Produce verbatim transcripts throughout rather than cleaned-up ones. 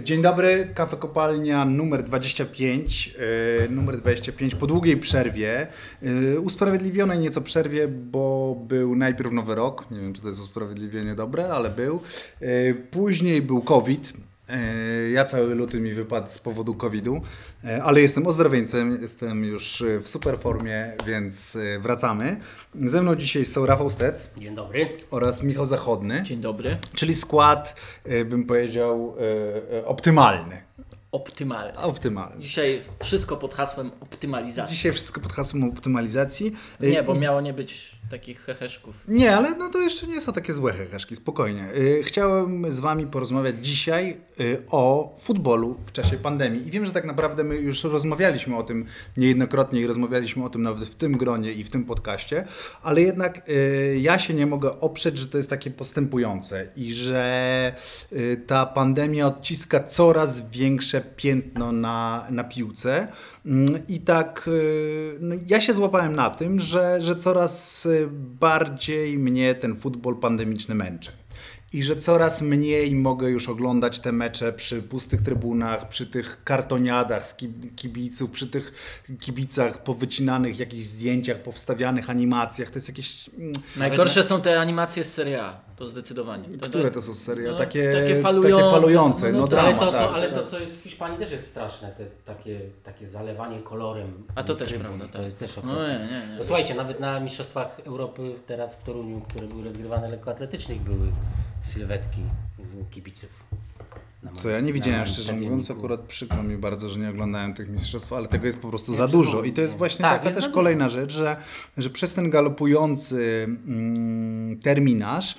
Dzień dobry, Kafe Kopalnia numer dwadzieścia pięć, yy, numer dwadzieścia pięć po długiej przerwie, yy, usprawiedliwionej nieco przerwie, bo był najpierw Nowy Rok, nie wiem czy to jest usprawiedliwienie dobre, ale był, yy, później był COVID. Ja cały luty mi wypadł z powodu kowida, ale jestem ozdrowieńcem, jestem już w super formie, więc wracamy. Ze mną dzisiaj są Rafał Stec. Dzień dobry. Oraz Michał Zachodny. Dzień dobry. Czyli skład, bym powiedział, optymalny. Optymalny. Optymalny. Dzisiaj wszystko pod hasłem optymalizacji. Dzisiaj wszystko pod hasłem optymalizacji. Nie, bo I... miało nie być takich heheszków. Nie, ale no to jeszcze nie są takie złe heheszki, spokojnie. Chciałem z Wami porozmawiać dzisiaj o futbolu w czasie pandemii. I wiem, że tak naprawdę my już rozmawialiśmy o tym niejednokrotnie i rozmawialiśmy o tym nawet w tym gronie i w tym podcaście, ale jednak ja się nie mogę oprzeć, że to jest takie postępujące i że ta pandemia odciska coraz większe piętno na, na piłce. I tak no ja się złapałem na tym, że, że coraz bardziej mnie ten futbol pandemiczny męczy. I że coraz mniej mogę już oglądać te mecze przy pustych trybunach, przy tych kartoniadach z kibiców, przy tych kibicach powycinanych jakichś zdjęciach, powstawianych animacjach. To jest jakieś... Najgorsze na... są te animacje z Serie A, to zdecydowanie. To, Które to są z Serie A? No, takie, takie falujące. Takie falujące. No, no, drama, ale, to, co, tak, ale tak. to, co jest w Hiszpanii też jest straszne, te, takie, takie zalewanie kolorem. A to też trybu, prawda. Tak. To jest też okropne. No, nie, nie, nie. No, słuchajcie, nawet na Mistrzostwach Europy teraz w Toruniu, które były rozgrywane lekkoatletycznych, były sylwetki kibiców. To ja nie widziałem, szczerze mówiąc, akurat przykro mi bardzo, że nie oglądałem tych mistrzostw, ale tego jest po prostu za dużo i to jest właśnie tak, taka jest też kolejna rzecz, że, że przez ten galopujący mm, terminarz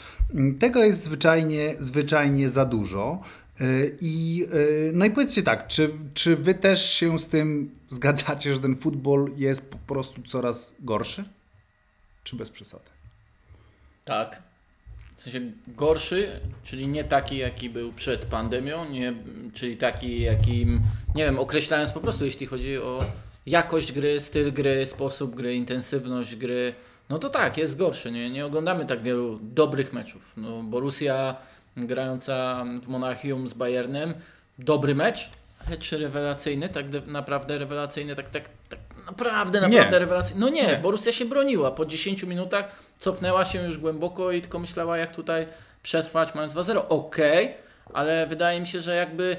tego jest zwyczajnie, zwyczajnie za dużo. I, no i powiedzcie tak, czy, czy wy też się z tym zgadzacie, że ten futbol jest po prostu coraz gorszy? Czy bez przesady? Tak. W sensie gorszy, czyli nie taki, jaki był przed pandemią, nie, czyli taki, jakim, nie wiem, określając po prostu, jeśli chodzi o jakość gry, styl gry, sposób gry, intensywność gry, no to tak, jest gorszy, nie, nie oglądamy tak wielu dobrych meczów. No, Borussia grająca w Monachium z Bayernem, dobry mecz, ale czy rewelacyjny, tak naprawdę rewelacyjny, tak, tak, tak. Naprawdę, naprawdę nie. rewelacja. No nie, nie, Borussia się broniła. Po dziesięciu minutach cofnęła się już głęboko i tylko myślała, jak tutaj przetrwać mając dwa zero. Okej, okay, ale wydaje mi się, że jakby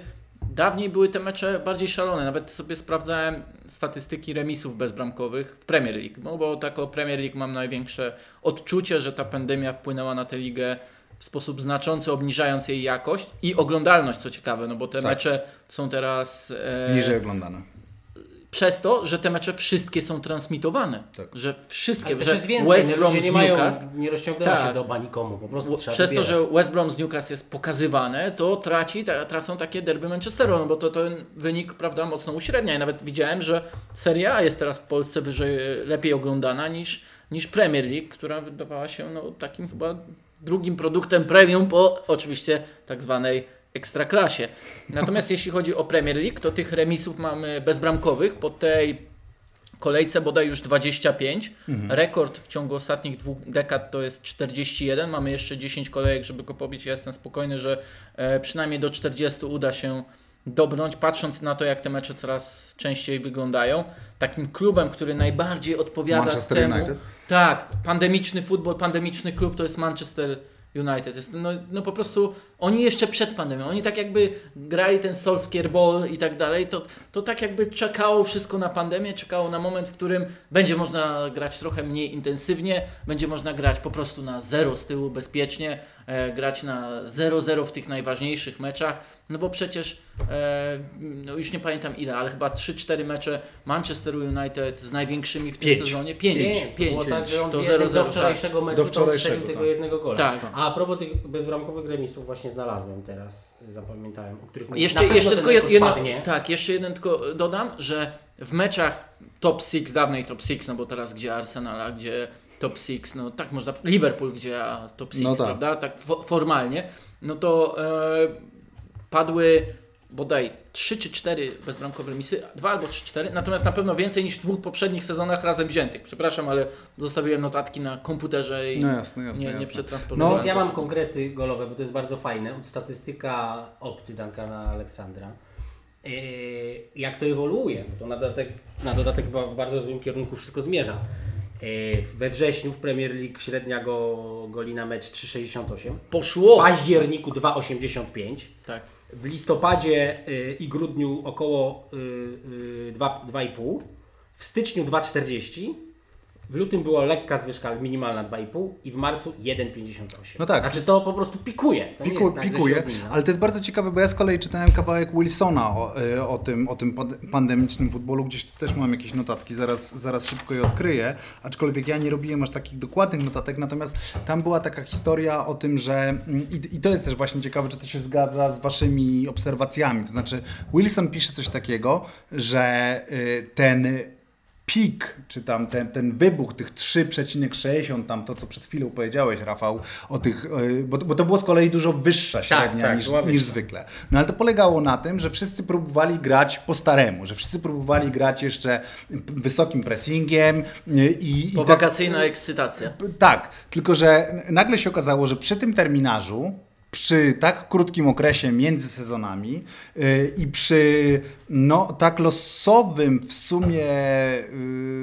dawniej były te mecze bardziej szalone. Nawet sobie sprawdzałem statystyki remisów bezbramkowych w Premier League. No bo tak o Premier League mam największe odczucie, że ta pandemia wpłynęła na tę ligę w sposób znaczący, obniżając jej jakość i oglądalność, co ciekawe. No bo te tak. mecze są teraz... E... niżej oglądane. Przez to, że te mecze wszystkie są transmitowane, tak. że wszystkie, że więcej, West Brom z Newcastle nie rozciągnęło tak. się doba nikomu, po prostu trzeba Przez wybierać. To, że West Brom z Newcastle jest pokazywane, to traci, ta, tracą takie derby Manchesteru, no bo to ten wynik, prawda, mocno uśrednia. I nawet widziałem, że Serie A jest teraz w Polsce wyżej, lepiej oglądana niż, niż Premier League, która wydawała się no, takim chyba drugim produktem premium po oczywiście tak zwanej ekstraklasie. Natomiast jeśli chodzi o Premier League, to tych remisów mamy bezbramkowych. Po tej kolejce bodaj już dwadzieścia pięć. Mhm. Rekord w ciągu ostatnich dwóch dekad to jest czterdzieści jeden. Mamy jeszcze dziesięć kolejek, żeby go pobić. Ja jestem spokojny, że przynajmniej do czterdziestu uda się dobrnąć, patrząc na to, jak te mecze coraz częściej wyglądają. Takim klubem, który najbardziej odpowiada Manchester temu... United? Tak, pandemiczny futbol, pandemiczny klub to jest Manchester United. Jest, no, no po prostu oni jeszcze przed pandemią, oni tak jakby grali ten Solskjaer Ball i tak dalej, to, to tak jakby czekało wszystko na pandemię, czekało na moment, w którym będzie można grać trochę mniej intensywnie, będzie można grać po prostu na zero z tyłu bezpiecznie, e, grać na zero zero w tych najważniejszych meczach, no bo przecież e, no już nie pamiętam ile, ale chyba trzy cztery mecze Manchesteru United z największymi w tym pięć. sezonie. pięć. pięć. Tak, że on to zero, do wczorajszego tak. meczu to strzelił tego tak. jednego gola. Tak. Tak. A propos tych bezbramkowych remisów właśnie znalazłem teraz, zapamiętałem, o których jeszcze, jeszcze tylko jedno, tak, jeszcze jeden tylko dodam, że w meczach top sześć, dawnej top sześć, no bo teraz gdzie Arsenal, a gdzie top sześć, no tak można, Liverpool gdzie top sześć, no tak. prawda, tak formalnie, no to e, padły bodaj trzy czy cztery bezbramkowe remisy, dwa albo trzy cztery, natomiast na pewno więcej niż w dwóch poprzednich sezonach razem wziętych. Przepraszam, ale zostawiłem notatki na komputerze i no jasne, jasne, nie, nie przetransportowałem. No, ja mam konkrety golowe, bo to jest bardzo fajne. Statystyka Opty Duncana Aleksandra. Jak to ewoluuje, bo to na dodatek, na dodatek w bardzo złym kierunku wszystko zmierza. We wrześniu w Premier League średnia go, goli na mecz trzy przecinek sześćdziesiąt osiem. Poszło! W październiku dwa przecinek osiemdziesiąt pięć. Tak. W listopadzie i grudniu około dwa przecinek pięć. W styczniu dwa przecinek czterdzieści. W lutym była lekka zwyżka, minimalna dwa przecinek pięć i w marcu jeden przecinek pięćdziesiąt osiem. No tak. Znaczy to po prostu pikuje. To Piku, jest tak, pikuje, ale to jest bardzo ciekawe, bo ja z kolei czytałem kawałek Wilsona o, o, tym, o tym pandemicznym futbolu, gdzieś tu też mam jakieś notatki, zaraz, zaraz szybko je odkryję, aczkolwiek ja nie robiłem aż takich dokładnych notatek, natomiast tam była taka historia o tym, że i, i to jest też właśnie ciekawe, czy to się zgadza z waszymi obserwacjami, to znaczy Wilson pisze coś takiego, że ten pik, czy tam ten, ten wybuch tych trzy przecinek sześćdziesiąt, tam to co przed chwilą powiedziałeś, Rafał, o tych, bo, bo to było z kolei dużo wyższa średnia tak, tak, niż, niż zwykle. No ale to polegało na tym, że wszyscy próbowali grać po staremu, że wszyscy próbowali grać jeszcze wysokim pressingiem. I, i powakacyjna tak, ekscytacja. Tak, tylko że nagle się okazało, że przy tym terminarzu, przy tak krótkim okresie między sezonami yy, i przy no, tak losowym w sumie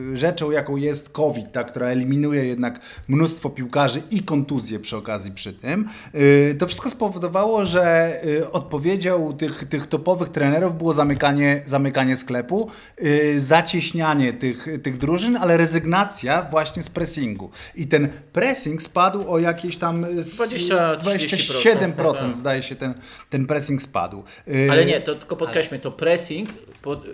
yy, rzeczą, jaką jest COVID, ta, która eliminuje jednak mnóstwo piłkarzy i kontuzje przy okazji przy tym, yy, to wszystko spowodowało, że yy, odpowiedzią tych, tych topowych trenerów było zamykanie, zamykanie sklepu, yy, zacieśnianie tych, tych drużyn, ale rezygnacja właśnie z pressingu. I ten pressing spadł o jakieś tam dwadzieścia do trzydziestu procent. siedem procent zdaje się ten, ten pressing spadł. Ale nie, to tylko podkreślmy, to pressing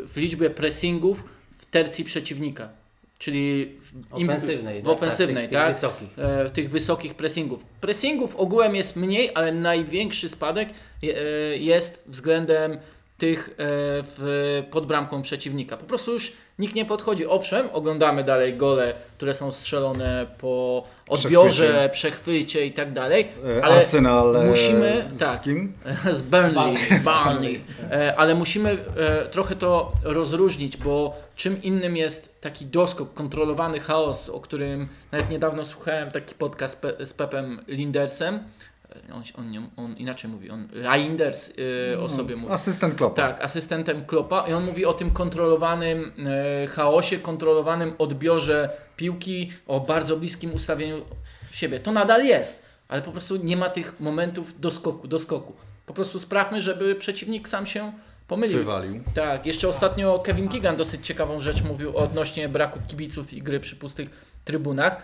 w liczbie pressingów w tercji przeciwnika, czyli ofensywnej, im, w ofensywnej, tak, tak, tych, tak? Wysokich. Tych wysokich pressingów. Pressingów ogółem jest mniej, ale największy spadek jest względem tych w, pod bramką przeciwnika. Po prostu już nikt nie podchodzi. Owszem, oglądamy dalej gole, które są strzelone po odbiorze, przechwycie, przechwycie i tak dalej. Ale Arsenal musimy, z tak, kim? Z Burnley. Z Burnley. Ale musimy trochę to rozróżnić, bo czym innym jest taki doskok, kontrolowany chaos, o którym nawet niedawno słuchałem taki podcast z Pepem Lindersem. On, on, on inaczej mówi, on Lijnders yy, o sobie mówi. Asystent Kloppa. Tak, asystentem Kloppa i on mówi o tym kontrolowanym yy, chaosie, kontrolowanym odbiorze piłki, o bardzo bliskim ustawieniu siebie. To nadal jest, ale po prostu nie ma tych momentów do skoku, do skoku. Po prostu sprawmy, żeby przeciwnik sam się pomylił. Wywalił. Tak, jeszcze ostatnio Kevin Keegan dosyć ciekawą rzecz mówił odnośnie braku kibiców i gry przy pustych trybunach.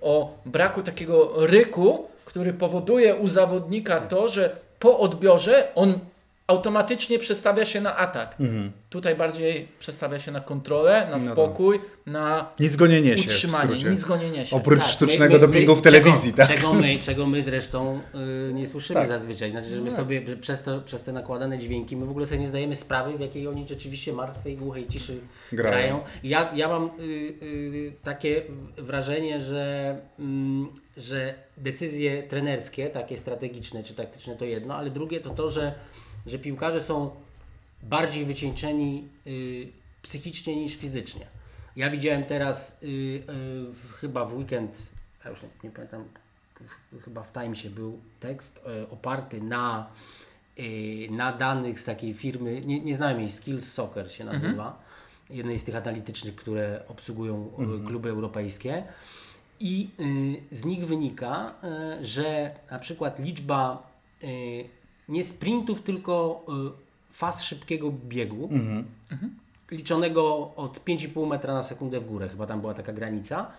O braku takiego ryku, który powoduje u zawodnika to, że po odbiorze on automatycznie przestawia się na atak. Mhm. Tutaj bardziej przestawia się na kontrolę, na spokój, na nic go nie niesie, utrzymanie. Nic go nie niesie. Oprócz tak, sztucznego my, my, dopingu w telewizji. Czego, tak? czego, my, czego my zresztą yy, nie słyszymy tak. zazwyczaj. Znaczy, że my sobie że przez, to, przez te nakładane dźwięki my w ogóle sobie nie zdajemy sprawy, w jakiej oni rzeczywiście martwej, głuchej ciszy grają. grają. Ja, ja mam yy, yy, takie wrażenie, że, yy, że decyzje trenerskie, takie strategiczne czy taktyczne to jedno, ale drugie to to, że że piłkarze są bardziej wycieńczeni y, psychicznie niż fizycznie. Ja widziałem teraz y, y, chyba w weekend, ja już nie, nie pamiętam, w, chyba w Timesie był tekst y, oparty na, y, na danych z takiej firmy, nie, nie znam jej, Skills Soccer się nazywa, mhm. jednej z tych analitycznych, które obsługują mhm. kluby europejskie. I y, z nich wynika, y, że na przykład liczba y, nie sprintów, tylko faz szybkiego biegu, mhm. liczonego od pięć i pół metra na sekundę w górę, chyba tam była taka granica.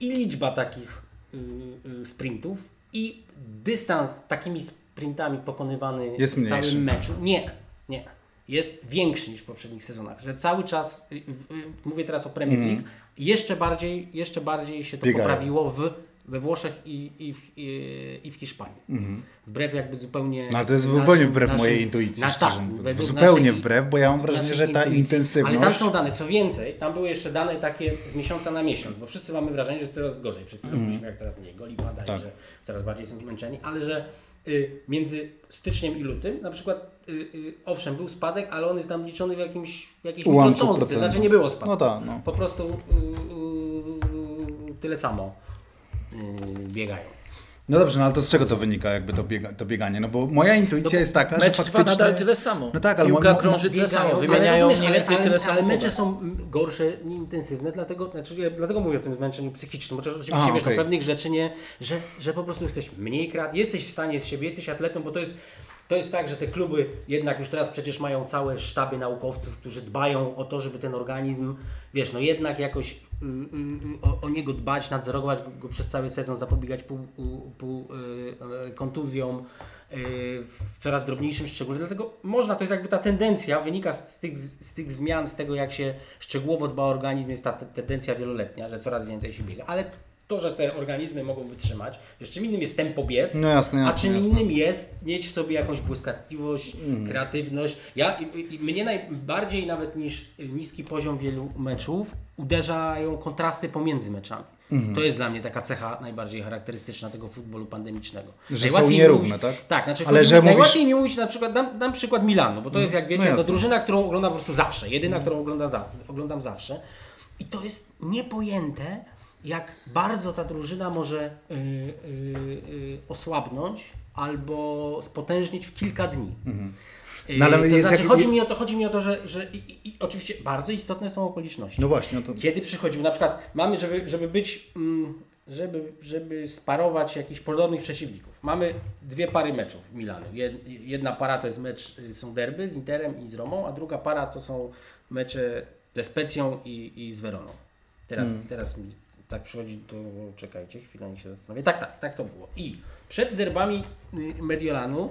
I liczba takich sprintów i dystans takimi sprintami pokonywany jest w mniejszy. Całym meczu. Nie, nie. Jest większy niż w poprzednich sezonach, że cały czas, mówię teraz o Premier League, mhm. jeszcze bardziej, jeszcze bardziej się to Biegają. poprawiło w we Włoszech i, i, w, i w Hiszpanii. Mhm. Wbrew jakby zupełnie... No to jest naszym, zupełnie wbrew naszym, mojej intuicji. Na, tak, zupełnie naszej, wbrew, bo ja mam wrażenie, że ta intuicji, intensywność... Ale tam są dane, co więcej, tam były jeszcze dane takie z miesiąca na miesiąc, bo wszyscy mamy wrażenie, że coraz gorzej. Przed chwilą mhm. mówiliśmy, jak coraz mniej goli pada, tak. że coraz bardziej są zmęczeni, ale że między styczniem i lutym, na przykład, owszem, był spadek, ale on jest tam liczony w jakimś, jakiejś mikrocząstce, znaczy nie było spadku. No tak, no. Po prostu tyle samo biegają. No dobrze, no ale to z czego to wynika, jakby to, biega, to bieganie? No bo moja intuicja no, jest taka, mecz że faktycznie... nadal tyle samo. No tak, ale piłka krąży tyle biegają, samo, wymieniają mniej więcej tyle samo. Ale mecze są gorsze, nieintensywne, dlatego, znaczy, ja, dlatego mówię o tym zmęczeniu psychicznym, chociaż oczywiście Aha, wiesz, okay. no, pewnych rzeczy nie, że, że po prostu jesteś mniej kreatywny, jesteś w stanie z siebie, jesteś atletą, bo to jest... To jest tak, że te kluby jednak już teraz przecież mają całe sztaby naukowców, którzy dbają o to, żeby ten organizm, wiesz, no jednak jakoś y, y, o, o niego dbać, nadzorować go przez cały sezon, zapobiegać pół, pół, y, kontuzjom y, w coraz drobniejszym szczególe. Dlatego można, to jest jakby ta tendencja, wynika z, z, tych, z tych zmian, z tego jak się szczegółowo dba o organizm, jest ta t- tendencja wieloletnia, że coraz więcej się biega. Ale to, że te organizmy mogą wytrzymać. Wiesz, czym innym jest tempo biec, no jasne, jasne, a czym jasne. innym jest mieć w sobie jakąś błyskotliwość, mm. kreatywność. Ja, i, i mnie najbardziej nawet niż niski poziom wielu meczów uderzają kontrasty pomiędzy meczami. Mm. To jest dla mnie taka cecha najbardziej charakterystyczna tego futbolu pandemicznego. Że są nierówne, mówić, tak? Tak, znaczy ale że najłatwiej mówisz... mi mówić, na przykład, dam, dam przykład Milanu, bo to jest jak wiecie, no no, drużyna, którą oglądam po prostu zawsze, jedyna, mm. którą ogląda za, oglądam zawsze. I to jest niepojęte, jak bardzo ta drużyna może yy, yy, osłabnąć albo spotężnić w kilka dni. Mhm. No, ale to jest znaczy, jak... chodzi, mi o to, chodzi mi o to, że, że i, i, oczywiście bardzo istotne są okoliczności. No właśnie, no to... Kiedy przychodzimy, na przykład mamy, żeby, żeby być, żeby, żeby sparować jakichś podobnych przeciwników. Mamy dwie pary meczów w Milanu. Jedna para to jest mecz, są derby z Interem i z Romą, a druga para to są mecze ze Specją i, i z Weroną. Teraz, mhm. teraz mi... Tak przychodzi to, czekajcie, chwilę, niech się zastanowię. Tak, tak, tak to było. I przed derbami Mediolanu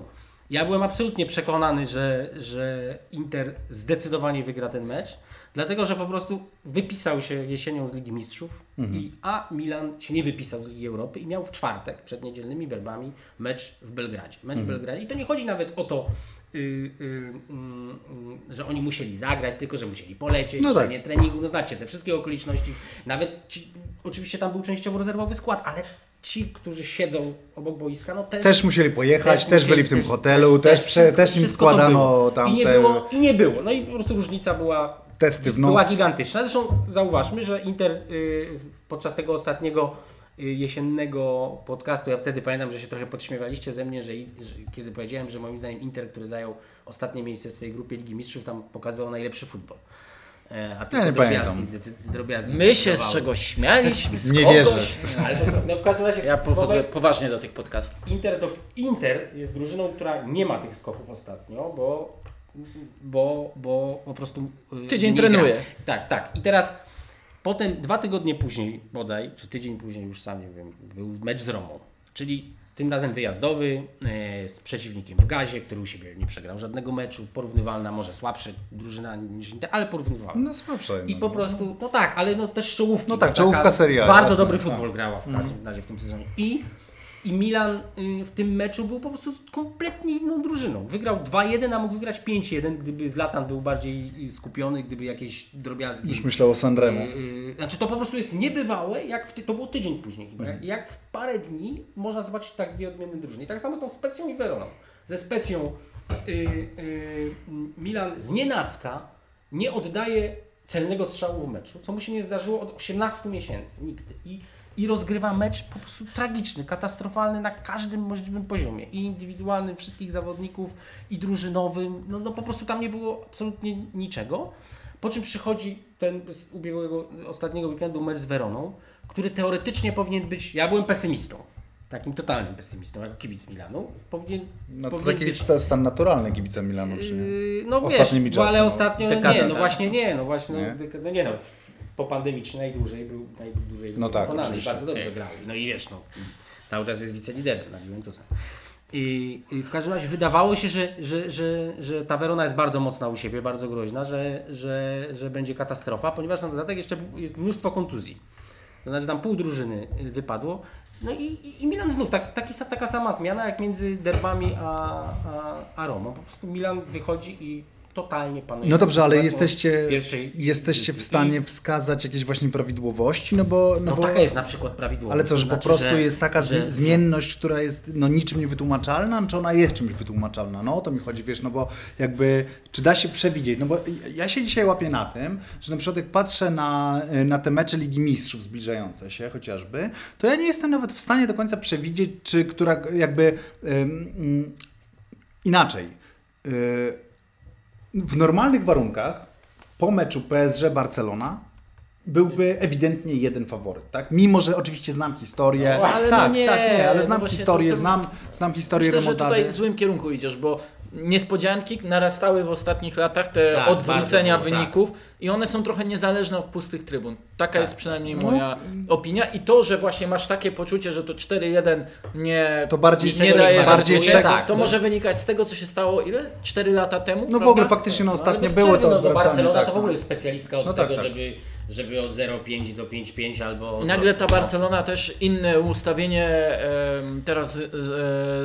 ja byłem absolutnie przekonany, że, że Inter zdecydowanie wygra ten mecz, dlatego że po prostu wypisał się jesienią z Ligi Mistrzów, mhm. i, a Milan się nie wypisał z Ligi Europy i miał w czwartek przed niedzielnymi derbami mecz w Belgradzie. Mecz mhm. w Belgradzie. I to nie chodzi nawet o to, Y, y, y, y, że oni musieli zagrać, tylko że musieli polecieć, no tak. że nie treningu, no znacie te wszystkie okoliczności. Nawet ci, oczywiście tam był częściowo rezerwowy skład, ale ci, którzy siedzą obok boiska, no też... Też musieli pojechać, też, też musieli, byli w tym też, hotelu, też, też, wszystko, też im wkładano tam... I nie, te... było, I nie było, no i po prostu różnica była, testy w nos. była gigantyczna. Zresztą zauważmy, że Inter y, podczas tego ostatniego jesiennego podcastu, ja wtedy pamiętam, że się trochę podśmiewaliście ze mnie, że, że kiedy powiedziałem, że moim zdaniem Inter, który zajął ostatnie miejsce w swojej grupie Ligi Mistrzów, tam pokazywał najlepszy futbol. A tylko ja drobiazgi, zdecyd- drobiazgi My się z czegoś śmialiśmy, z nie kogoś. Ale to, no w każdym razie ja podchodzę poważnie do tych podcastów. Inter, do, Inter jest drużyną, która nie ma tych skoków ostatnio, bo, bo, bo po prostu... Tydzień trenuje. Tak, tak. I teraz... Potem dwa tygodnie później bodaj, czy tydzień później już sam nie wiem, był mecz z Romą, czyli tym razem wyjazdowy e, z przeciwnikiem w gazie, który u siebie nie przegrał żadnego meczu, porównywalna, może słabsza drużyna niż Inter, ale porównywalna. No słabsza. I no, po prostu, no tak, ale no też czołówki. No tak, czołówka Serie A. Bardzo jasne, dobry futbol tak. grała w każdym mm. razie w tym sezonie. I, i Milan y, w tym meczu był po prostu kompletnie inną drużyną. Wygrał dwa jeden, a mógł wygrać pięć jeden, gdyby Zlatan był bardziej skupiony, gdyby jakieś drobiazgi... Już myślał o Sanremo. Y, y, znaczy to po prostu jest niebywałe, jak w ty- to było tydzień później. Jak, jak w parę dni można zobaczyć tak dwie odmienne drużyny. I tak samo z tą Specją i Weroną. Ze Specją y, y, Milan znienacka nie oddaje celnego strzału w meczu, co mu się nie zdarzyło od osiemnastu miesięcy. Nigdy. I I rozgrywa mecz po prostu tragiczny, katastrofalny na każdym możliwym poziomie. I indywidualnym wszystkich zawodników, i drużynowym. No, no po prostu tam nie było absolutnie niczego. Po czym przychodzi ten z ubiegłego, ostatniego weekendu mecz z Weroną, który teoretycznie powinien być... Ja byłem pesymistą. Takim totalnym pesymistą, jako kibic Milanu. Powinien, no to powinien taki być... stan naturalny kibica Milanu, czy nie? No wiesz, bo, ale ostatnio no, nie, no właśnie nie, no właśnie nie, no, nie no. Po pandemicznie najdłużej był, najdłużej był no tak, pokonany i bardzo dobrze grał. No i wiesz, no, cały czas jest wiceliderem na Juventusa. I, i w każdym razie wydawało się, że, że, że, że ta Verona jest bardzo mocna u siebie, bardzo groźna, że, że, że będzie katastrofa, ponieważ na dodatek jeszcze jest mnóstwo kontuzji. To znaczy tam pół drużyny wypadło. No i, i Milan znów, tak, taki, taka sama zmiana jak między derbami a, a, a Romą. Po prostu Milan wychodzi i totalnie panuje. No dobrze, ale jesteście, jesteście w stanie wskazać jakieś właśnie prawidłowości? No bo, no no bo taka jest na przykład prawidłowość. Ale co, że to znaczy, po prostu że, jest taka że, zmienność, która jest no, niczym niewytłumaczalna, czy ona jest czymś wytłumaczalna? No o to mi chodzi, wiesz, no bo jakby, czy da się przewidzieć? No bo ja się dzisiaj łapię na tym, że na przykład jak patrzę na, na te mecze Ligi Mistrzów zbliżające się chociażby, to ja nie jestem nawet w stanie do końca przewidzieć, czy która jakby um, inaczej. Yy, W normalnych warunkach po meczu P S G Barcelona byłby ewidentnie jeden faworyt, tak? Mimo, że oczywiście znam historię, no, ale tak, no nie, tak, nie, ale znam no historię, to, to... znam, znam historię remontady. Myślę, że tutaj w złym kierunku idziesz, bo niespodzianki narastały w ostatnich latach, te tak, odwrócenia było, wyników tak. I one są trochę niezależne od pustych trybun. Taka tak. jest przynajmniej moja no. opinia i to, że właśnie masz takie poczucie, że to cztery jeden nie, to bardziej nie daje bardziej tego, tak, to no. może wynikać z tego, co się stało ile? cztery lata temu? No prawda? W ogóle faktycznie no, ostatnio no, było to. No, do Barcelona tak, to w ogóle jest specjalistka od no, tego, tak, tak. żeby żeby od zero pięć do pięć pięć albo... Nagle ta Barcelona też inne ustawienie e, teraz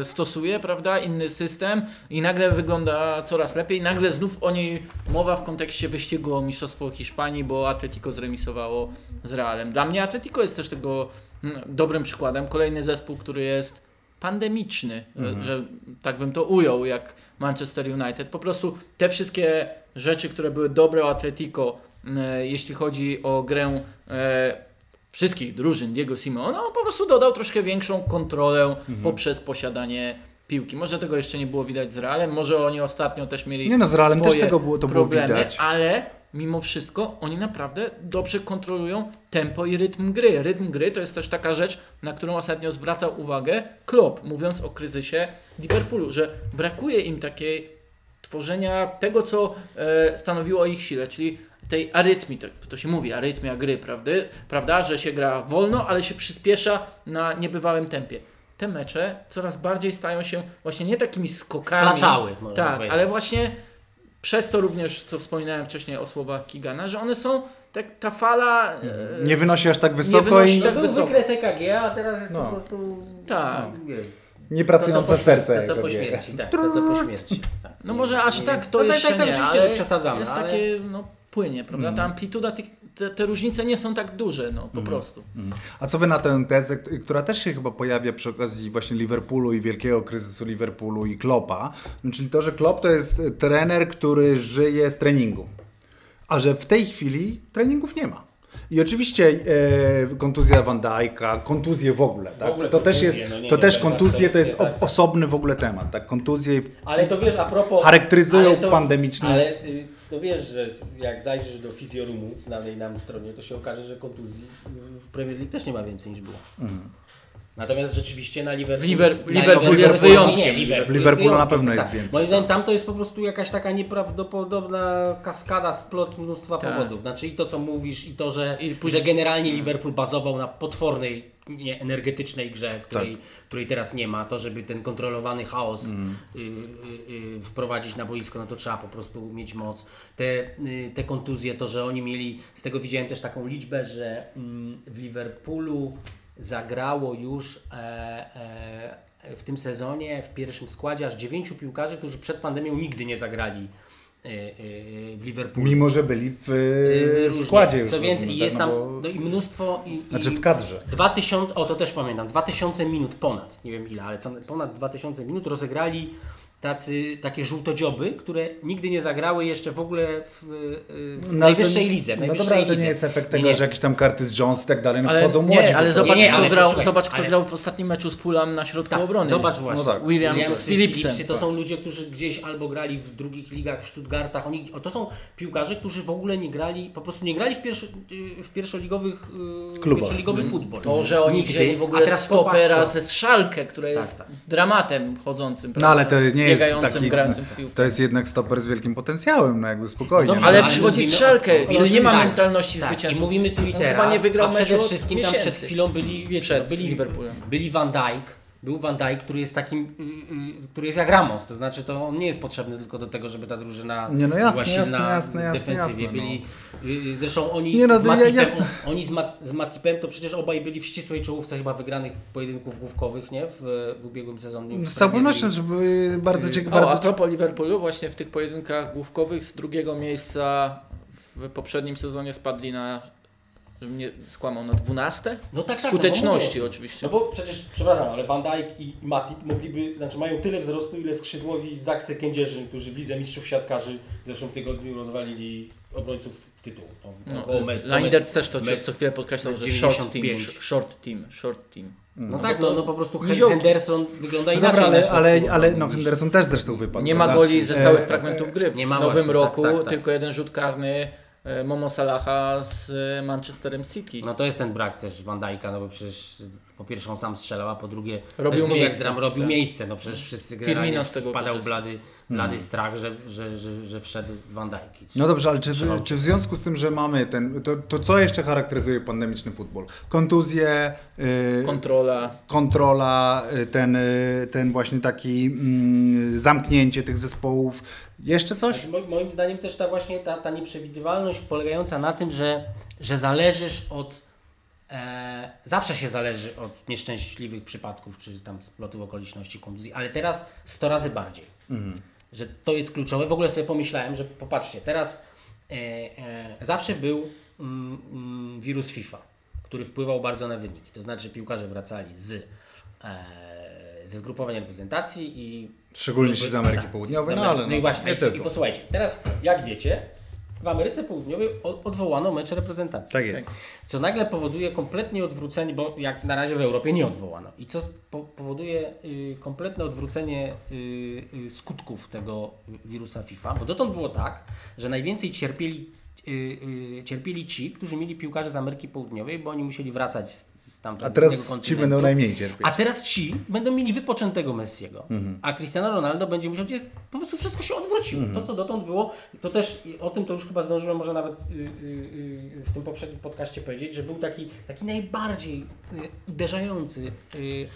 e, stosuje, prawda? Inny system i nagle wygląda coraz lepiej. Nagle znów o niej mowa w kontekście wyścigu o mistrzostwo Hiszpanii, bo Atletico zremisowało z Realem. Dla mnie Atletico jest też tego m, dobrym przykładem. Kolejny zespół, który jest pandemiczny, mhm. że tak bym to ujął, jak Manchester United. Po prostu te wszystkie rzeczy, które były dobre o Atletico, jeśli chodzi o grę e, wszystkich drużyn Diego Simeona, on po prostu dodał troszkę większą kontrolę mhm. poprzez posiadanie piłki. Może tego jeszcze nie było widać z Realem, może oni ostatnio też mieli nie no, z Realem swoje też tego było, to problemy, było widać. Ale mimo wszystko oni naprawdę dobrze kontrolują tempo i rytm gry. Rytm gry to jest też taka rzecz, na którą ostatnio zwracał uwagę Klopp, mówiąc o kryzysie Liverpoolu, że brakuje im takiej tworzenia tego, co e, stanowiło o ich sile, czyli tej arytmii, to się mówi, arytmia gry, prawda? prawda, że się gra wolno, ale się przyspiesza na niebywałym tempie. Te mecze coraz bardziej stają się właśnie nie takimi skokami, sklaczały, można tak, powiedzieć. Ale właśnie przez to również, co wspominałem wcześniej o słowach Kigana, że one są, tak, ta fala... E, nie wynosi aż tak wysoko i... Tak, był wysoko. Wykres E K G, a teraz jest no. po prostu... Tak. No. Niepracujące serce. To co po śmierci, tak. To co po śmierci. Tak. No może aż nie, tak to jest jeszcze tak, tak, nie, ale że przesadzamy, jest ale... takie... No, płynie, prawda? Mm. Ta amplituda, tych, te, te różnice nie są tak duże, no, po mm. prostu. Mm. A co wy na tę tezę, która też się chyba pojawia przy okazji właśnie Liverpoolu i wielkiego kryzysu Liverpoolu i Kloppa, czyli to, że Klopp to jest trener, który żyje z treningu, a że w tej chwili treningów nie ma. I oczywiście e, kontuzja Van Dijka, kontuzje w ogóle, tak? w ogóle to kontuzje, też jest, no nie, to nie, też kontuzje to jest tak. osobny w ogóle temat, tak? Kontuzje ale to wiesz, a propos, charakteryzują pandemiczne. Ale to wiesz, że jak zajrzysz do Fizjorumu, znanej nam stronie, to się okaże, że kontuzji w Premier League też nie ma więcej niż było. Mhm. Natomiast rzeczywiście na Liverpool, Liverpool, na Liverpool jest wyjątkiem. Nie, Liverpool, Liverpool jest na pewno jest więcej. Moim zdaniem tam to jest po prostu jakaś taka nieprawdopodobna kaskada, splot mnóstwa tak. powodów. Znaczy i to, co mówisz, i to, że, I później... że generalnie Liverpool bazował na potwornej, nie, energetycznej grze, której, tak. której teraz nie ma. To, żeby ten kontrolowany chaos mm. y, y, y, wprowadzić na boisko, no to trzeba po prostu mieć moc. Te, y, te kontuzje, to, że oni mieli, z tego widziałem też taką liczbę, że mm, w Liverpoolu zagrało już e, e, w tym sezonie, w pierwszym składzie aż dziewięciu piłkarzy, którzy przed pandemią nigdy nie zagrali e, e, w Liverpoolu. Mimo, że byli w e, składzie już. Co więcej, jest tam bo... no i mnóstwo... I, znaczy w kadrze. dwa tysiące, o to też pamiętam, dwa tysiące minut ponad, nie wiem ile, ale ponad dwa tysiące minut rozegrali tacy, takie żółtodzioby, które nigdy nie zagrały jeszcze w ogóle w, w no najwyższej to, lidze. W najwyższej no dobra, lidze. To nie jest efekt tego, nie, nie. że jakieś tam karty z Jones i tak dalej ale, wchodzą młodzi. Nie, ale zobacz, nie, nie, kto, ale grał, zobacz kto ale... grał w ostatnim meczu z Fulham na środku tak, obrony. Zobacz właśnie. No tak. Williams, Williams z Philipsem. To tak. są ludzie, którzy gdzieś albo grali w drugich ligach, w Stuttgartach. Oni, to są piłkarze, którzy w ogóle nie grali, po prostu nie grali w, pierwszy, w pierwszoligowych pierwszoligowy futbol. To, że oni nigdy. Wzięli w ogóle teraz stopera ze Schalke, która tak, jest tak. dramatem chodzącym. No ale to nie jest taki, to jest jednak stoper z wielkim potencjałem, no jakby spokojnie. No dobrze, ale, ale przychodzi z Schalke, czyli nie ma tak, mentalności tak, zwycięstwa. I mówimy tu i teraz, chyba nie wygrał a przede wszystkim tam przed chwilą byli, wiecie, przed byli, byli Van Dijk, był Van Dijk, który jest takim, który jest jak Ramos, to znaczy to on nie jest potrzebny tylko do tego, żeby ta drużyna nie, no jasne, była silna jasne, jasne, jasne, defensywie. Jasne, byli, no. Zresztą oni, nie, no, z Matipem, jasne. oni z, Ma, z Matipem to przecież obaj byli w ścisłej czołówce chyba wygranych pojedynków główkowych, nie? W, w ubiegłym sezonie. Z całą pewnością, że były bardzo ciekawe. A propos Liverpoolu, właśnie w tych pojedynkach główkowych z drugiego miejsca w poprzednim sezonie spadli na... Żeby mnie skłamał, na dwunaste? No tak, tak. Skuteczności no, oczywiście. No bo przecież, przepraszam, ale Van Dijk i Matip mogliby, znaczy mają tyle wzrostu, ile skrzydłowi Zaksy Kędzierzyn, którzy w Lidze Mistrzów Siatkarzy w zeszłym tygodniu rozwalili obrońców tytułu. No, Lijnders też to met, co chwilę podkreślał, że short team, short team, short team. No, no tak, no, no po prostu Niziołki. Henderson wygląda no inaczej. Dobra, ale, ale, ale no Henderson też zresztą wypadł. Nie ma goli ze stałych e, fragmentów gry w nie ma nowym właśnie, roku, tak, tak, tak. tylko jeden rzut karny Momo Salaha z Manchesterem City. No to jest ten brak też Van Dijk'a, no bo przecież po pierwsze on sam strzelał, a po drugie robił miejsce. Dram, robił tak. miejsce. No przecież wszyscy generalnie padał blady, blady hmm. strach, że, że, że, że wszedł Van Dijk. No dobrze, ale czy, czy w związku z tym, że mamy ten, to, to co jeszcze charakteryzuje pandemiczny futbol? Kontuzje, yy, kontrola, kontrola ten, ten właśnie taki yy, zamknięcie tych zespołów. Jeszcze coś? Znaczy, moim zdaniem też ta właśnie ta, ta nieprzewidywalność polegająca na tym, że, że zależysz od e, zawsze się zależy od nieszczęśliwych przypadków, czy tam splotów okoliczności, kontuzji, ale teraz sto razy bardziej. Mhm. Że to jest kluczowe. W ogóle sobie pomyślałem, że popatrzcie, teraz e, e, zawsze był mm, mm, wirus FIFA, który wpływał bardzo na wyniki. To znaczy piłkarze wracali z e, ze zgrupowania reprezentacji i... Szczególnie się z Ameryki tak, Południowej, no ale... No, no i właśnie, i, i posłuchajcie, teraz jak wiecie, w Ameryce Południowej odwołano mecz reprezentacji. Tak jest. Tak, co nagle powoduje kompletnie odwrócenie, bo jak na razie w Europie nie odwołano. I co po- powoduje y, kompletne odwrócenie y, y, skutków tego wirusa FIFA, bo dotąd było tak, że najwięcej cierpieli cierpieli ci, którzy mieli piłkarze z Ameryki Południowej, bo oni musieli wracać z, z tamtego kontynentu. A teraz ci będą najmniej cierpieć. A teraz ci będą mieli wypoczętego Messiego, mhm. a Cristiano Ronaldo będzie musiał... Po prostu wszystko się odwróciło. Mhm. To, co dotąd było, to też o tym to już chyba zdążyłem może nawet yy, yy, w tym poprzednim podcaście powiedzieć, że był taki, taki najbardziej yy, uderzający yy, yy,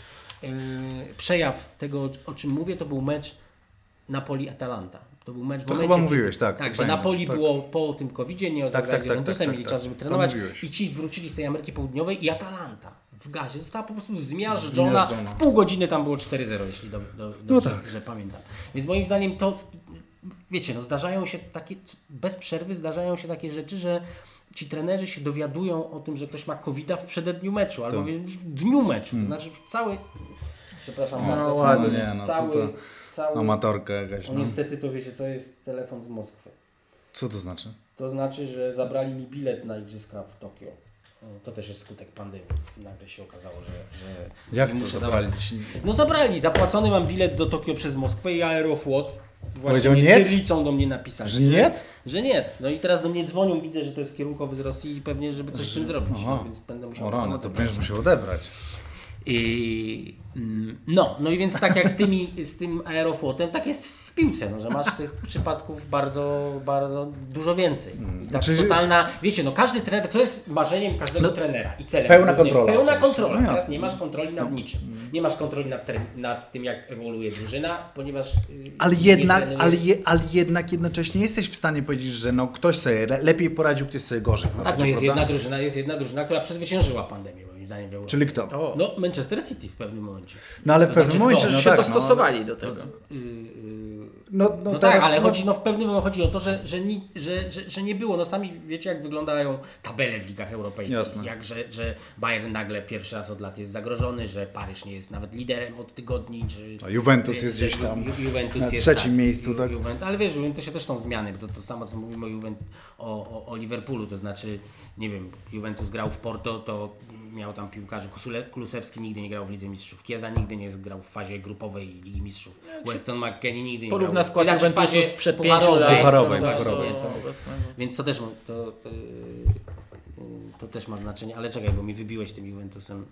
przejaw tego, o czym mówię, to był mecz Napoli-Atalanta. To był mecz w momencie, chyba mówiłeś, tak. Tak, że Napoli tak. było po tym covidzie, nie odegrali tak, z Juventusem, tak, tak, tak, mieli tak, czas, żeby trenować i ci wrócili z tej Ameryki Południowej i Atalanta w gazie została po prostu zmiażdżona. W pół godziny tam było cztery zero, jeśli do, do, do, no dobrze tak. że pamiętam. Więc moim zdaniem to, wiecie, no zdarzają się takie, bez przerwy zdarzają się takie rzeczy, że ci trenerzy się dowiadują o tym, że ktoś ma covida w przededniu meczu, albo w dniu meczu, to hmm. znaczy w cały, przepraszam, no, bardzo, ładnie, cały, no, cały to... Cały... Amatorka jakaś. No. Niestety to wiecie co jest telefon z Moskwy. Co to znaczy? To znaczy, że zabrali mi bilet na igrzyska w Tokio. To też jest skutek pandemii. Nagle się okazało, że... że Jak to zabrali? No zabrali. Zapłacony mam bilet do Tokio przez Moskwę i Aeroflot właśnie cyrlicą do mnie napisali. Że nie? Że nie. No i teraz do mnie dzwonią. Widzę, że to jest kierunkowy z Rosji i pewnie, żeby coś z tym zrobić. No, więc będę musiał... O rano, to będziesz musiał odebrać. I, no, no i więc tak jak z, tymi, z tym aeroflotem, tak jest w piłce, no, że masz tych przypadków bardzo, bardzo dużo więcej. I tak czy, totalna, czy... wiecie, no każdy trener, co jest marzeniem każdego no, trenera i celem? Pełna równie, kontrola. Pełna kontrola. No, teraz nie masz kontroli nad niczym. Nie masz kontroli nad, tre- nad tym, jak ewoluuje drużyna, ponieważ... Ale jednak, ale, je, ale jednak jednocześnie jesteś w stanie powiedzieć, że no, ktoś sobie lepiej poradził, ktoś sobie gorzej poradził. No tak, no jest jedna, drużyna, jest jedna drużyna, która przezwyciężyła pandemię. Czyli kto? O. No Manchester City w pewnym momencie. No ale to w pewnym znaczy, momencie no, się tak, dostosowali no, do tego. Yy, yy, no, no, no teraz, tak, ale no... chodzi, no, w pewnym momencie chodzi o to, że, że, ni, że, że, że nie było. No sami wiecie jak wyglądają tabele w ligach europejskich. Jasne. Jak, że, że Bayern nagle pierwszy raz od lat jest zagrożony, że Paryż nie jest nawet liderem od tygodni. Że, A Juventus wie, jest gdzieś tam Ju, Juventus na jest, trzecim tak, miejscu. Tak? Juventus, ale wiesz, w Juventusie też są zmiany. To, to samo co mówimy o, Juvent, o, o, o Liverpoolu, to znaczy nie wiem, Juventus grał w Porto, to miał tam piłkarzy. Kulusewski nigdy nie grał w Lidze Mistrzów. Kieza nigdy nie grał w fazie grupowej Ligi Mistrzów. Weston McKennie nigdy nie grał. Porówna skład Juventusu sprzed pięciu lat. Pucharowej. Więc to też to, to, To też ma znaczenie, ale czekaj, bo mi wybiłeś tym Juventusem.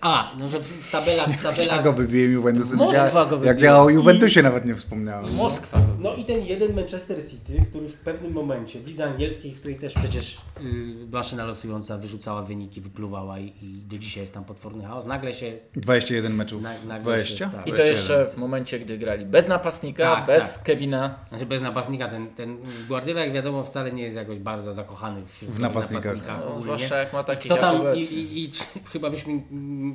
A, no że w, w tabelach... W tabelach... Ja go wybiłem Juventusem. Moskwa go wybiła. Jak ja o Juventusie I... nawet nie wspomniałem. Moskwa. No. no i ten jeden Manchester City, który w pewnym momencie w lidze angielskiej, w której też przecież yy, maszyna losująca wyrzucała wyniki, wypluwała i, i do dzisiaj jest tam potworny chaos. Nagle się... dwadzieścia jeden meczów. Na, dwadzieścia? Się, tak. I to jeszcze w momencie, gdy grali bez napastnika, tak, bez tak. Kevina. Znaczy bez napastnika. Ten, ten Guardiola, jak wiadomo, wcale nie jest jakoś bardzo zakochany w, w napastnikach. napastnikach. No, zwłaszcza jak ma taki kto tam i, i, i czy, chyba byśmy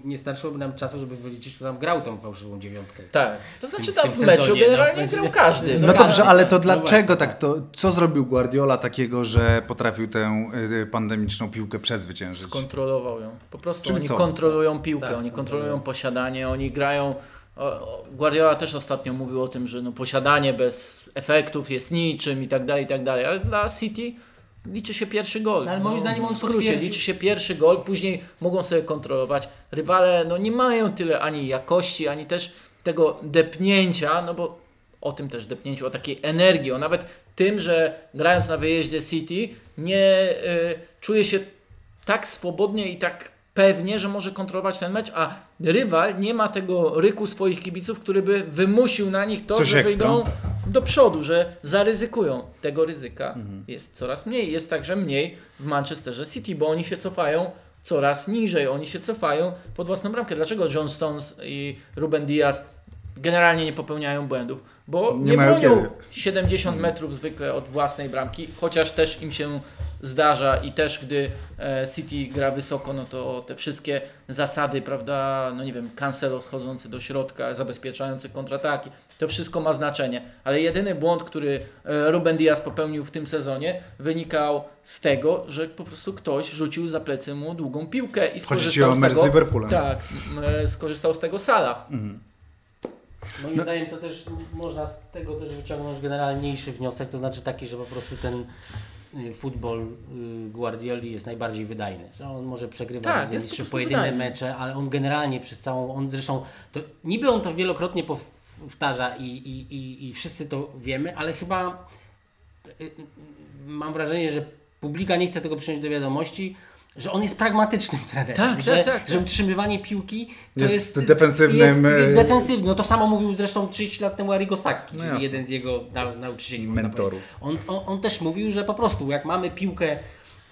nie starczyłoby nam czasu, żeby wyliczyć, kto tam grał tą fałszywą dziewiątkę. Tak, to znaczy w tym, tam w, w meczu sezonie, generalnie no, grał każdy. No dobrze, ale to dlaczego no tak to, co zrobił Guardiola takiego, że potrafił tę pandemiczną piłkę przezwyciężyć? Skontrolował ją. Po prostu Czyli oni co? kontrolują piłkę, tak, oni kontrolują tak. posiadanie, oni grają. Guardiola też ostatnio mówił o tym, że no posiadanie bez efektów jest niczym i tak dalej, i tak dalej, ale dla City liczy się pierwszy gol. No, ale moim no, zdaniem on w skrócie potwierdzi... liczy się pierwszy gol, później mogą sobie kontrolować. Rywale no, nie mają tyle ani jakości, ani też tego depnięcia, no bo o tym też depnięciu, o takiej energii, o nawet tym, że grając na wyjeździe City nie y, czuje się tak swobodnie i tak pewnie, że może kontrolować ten mecz, a rywal nie ma tego ryku swoich kibiców, który by wymusił na nich to, Coś że ekstra. wyjdą do przodu, że zaryzykują. Tego ryzyka mhm. jest coraz mniej. Jest także mniej w Manchesterze City, bo oni się cofają coraz niżej. Oni się cofają pod własną bramkę. Dlaczego John Stones i Ruben Dias generalnie nie popełniają błędów? Bo nie, nie bronią kiedy. siedemdziesiąt metrów zwykle od własnej bramki, chociaż też im się zdarza i też gdy City gra wysoko, no to te wszystkie zasady, prawda, no nie wiem, Cancelo schodzący do środka, zabezpieczający kontrataki, to wszystko ma znaczenie, ale jedyny błąd, który Ruben Dias popełnił w tym sezonie, wynikał z tego, że po prostu ktoś rzucił za plecy mu długą piłkę i skorzystał z tego, z Liverpoolem. Tak, skorzystał z tego Salah. Mhm. Moim no. zdaniem to też można z tego też wyciągnąć generalniejszy wniosek, to znaczy taki, że po prostu ten futbol Guardioli jest najbardziej wydajny, że on może przegrywać tak, po pojedyncze wydajny. mecze, ale on generalnie przez całą, on zresztą, to, niby on to wielokrotnie powtarza i, i, i, i wszyscy to wiemy, ale chyba mam wrażenie, że publika nie chce tego przyjąć do wiadomości, że on jest pragmatycznym trenerem, tak, że, tak, tak, że utrzymywanie piłki to jest, jest defensywnym. Jest defensywny. No to samo mówił zresztą trzydzieści lat temu Arrigo Sacchi, no czyli jeden z jego na, nauczycieli. Mentorów. On, on, on też mówił, że po prostu jak mamy piłkę,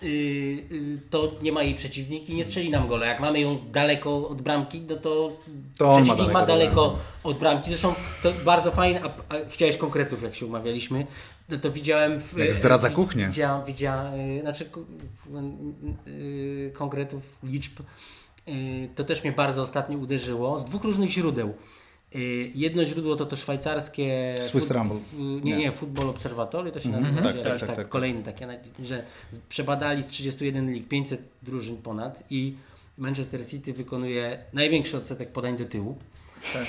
yy, yy, to nie ma jej przeciwnik i nie strzeli nam gola. Jak mamy ją daleko od bramki, no to, to przeciwnik ma daleko, ma daleko od bramki. Zresztą to bardzo fajne, a, a chciałeś konkretów, jak się umawialiśmy. No to widziałem... W, Jak zdradza kuchnię. Widziałem, widziałem, znaczy yy, konkretów, liczb. Yy, to też mnie bardzo ostatnio uderzyło. Z dwóch różnych źródeł. Yy, jedno źródło to to szwajcarskie... Swiss fut, Rumble. F, nie, nie, Football Observatory to się mm-hmm. nazywa. Tak, tak, tak, tak, tak. Kolejny taki, że przebadali z trzydziestu jeden lig pięćset drużyn ponad i Manchester City wykonuje największy odsetek podań do tyłu. Tak.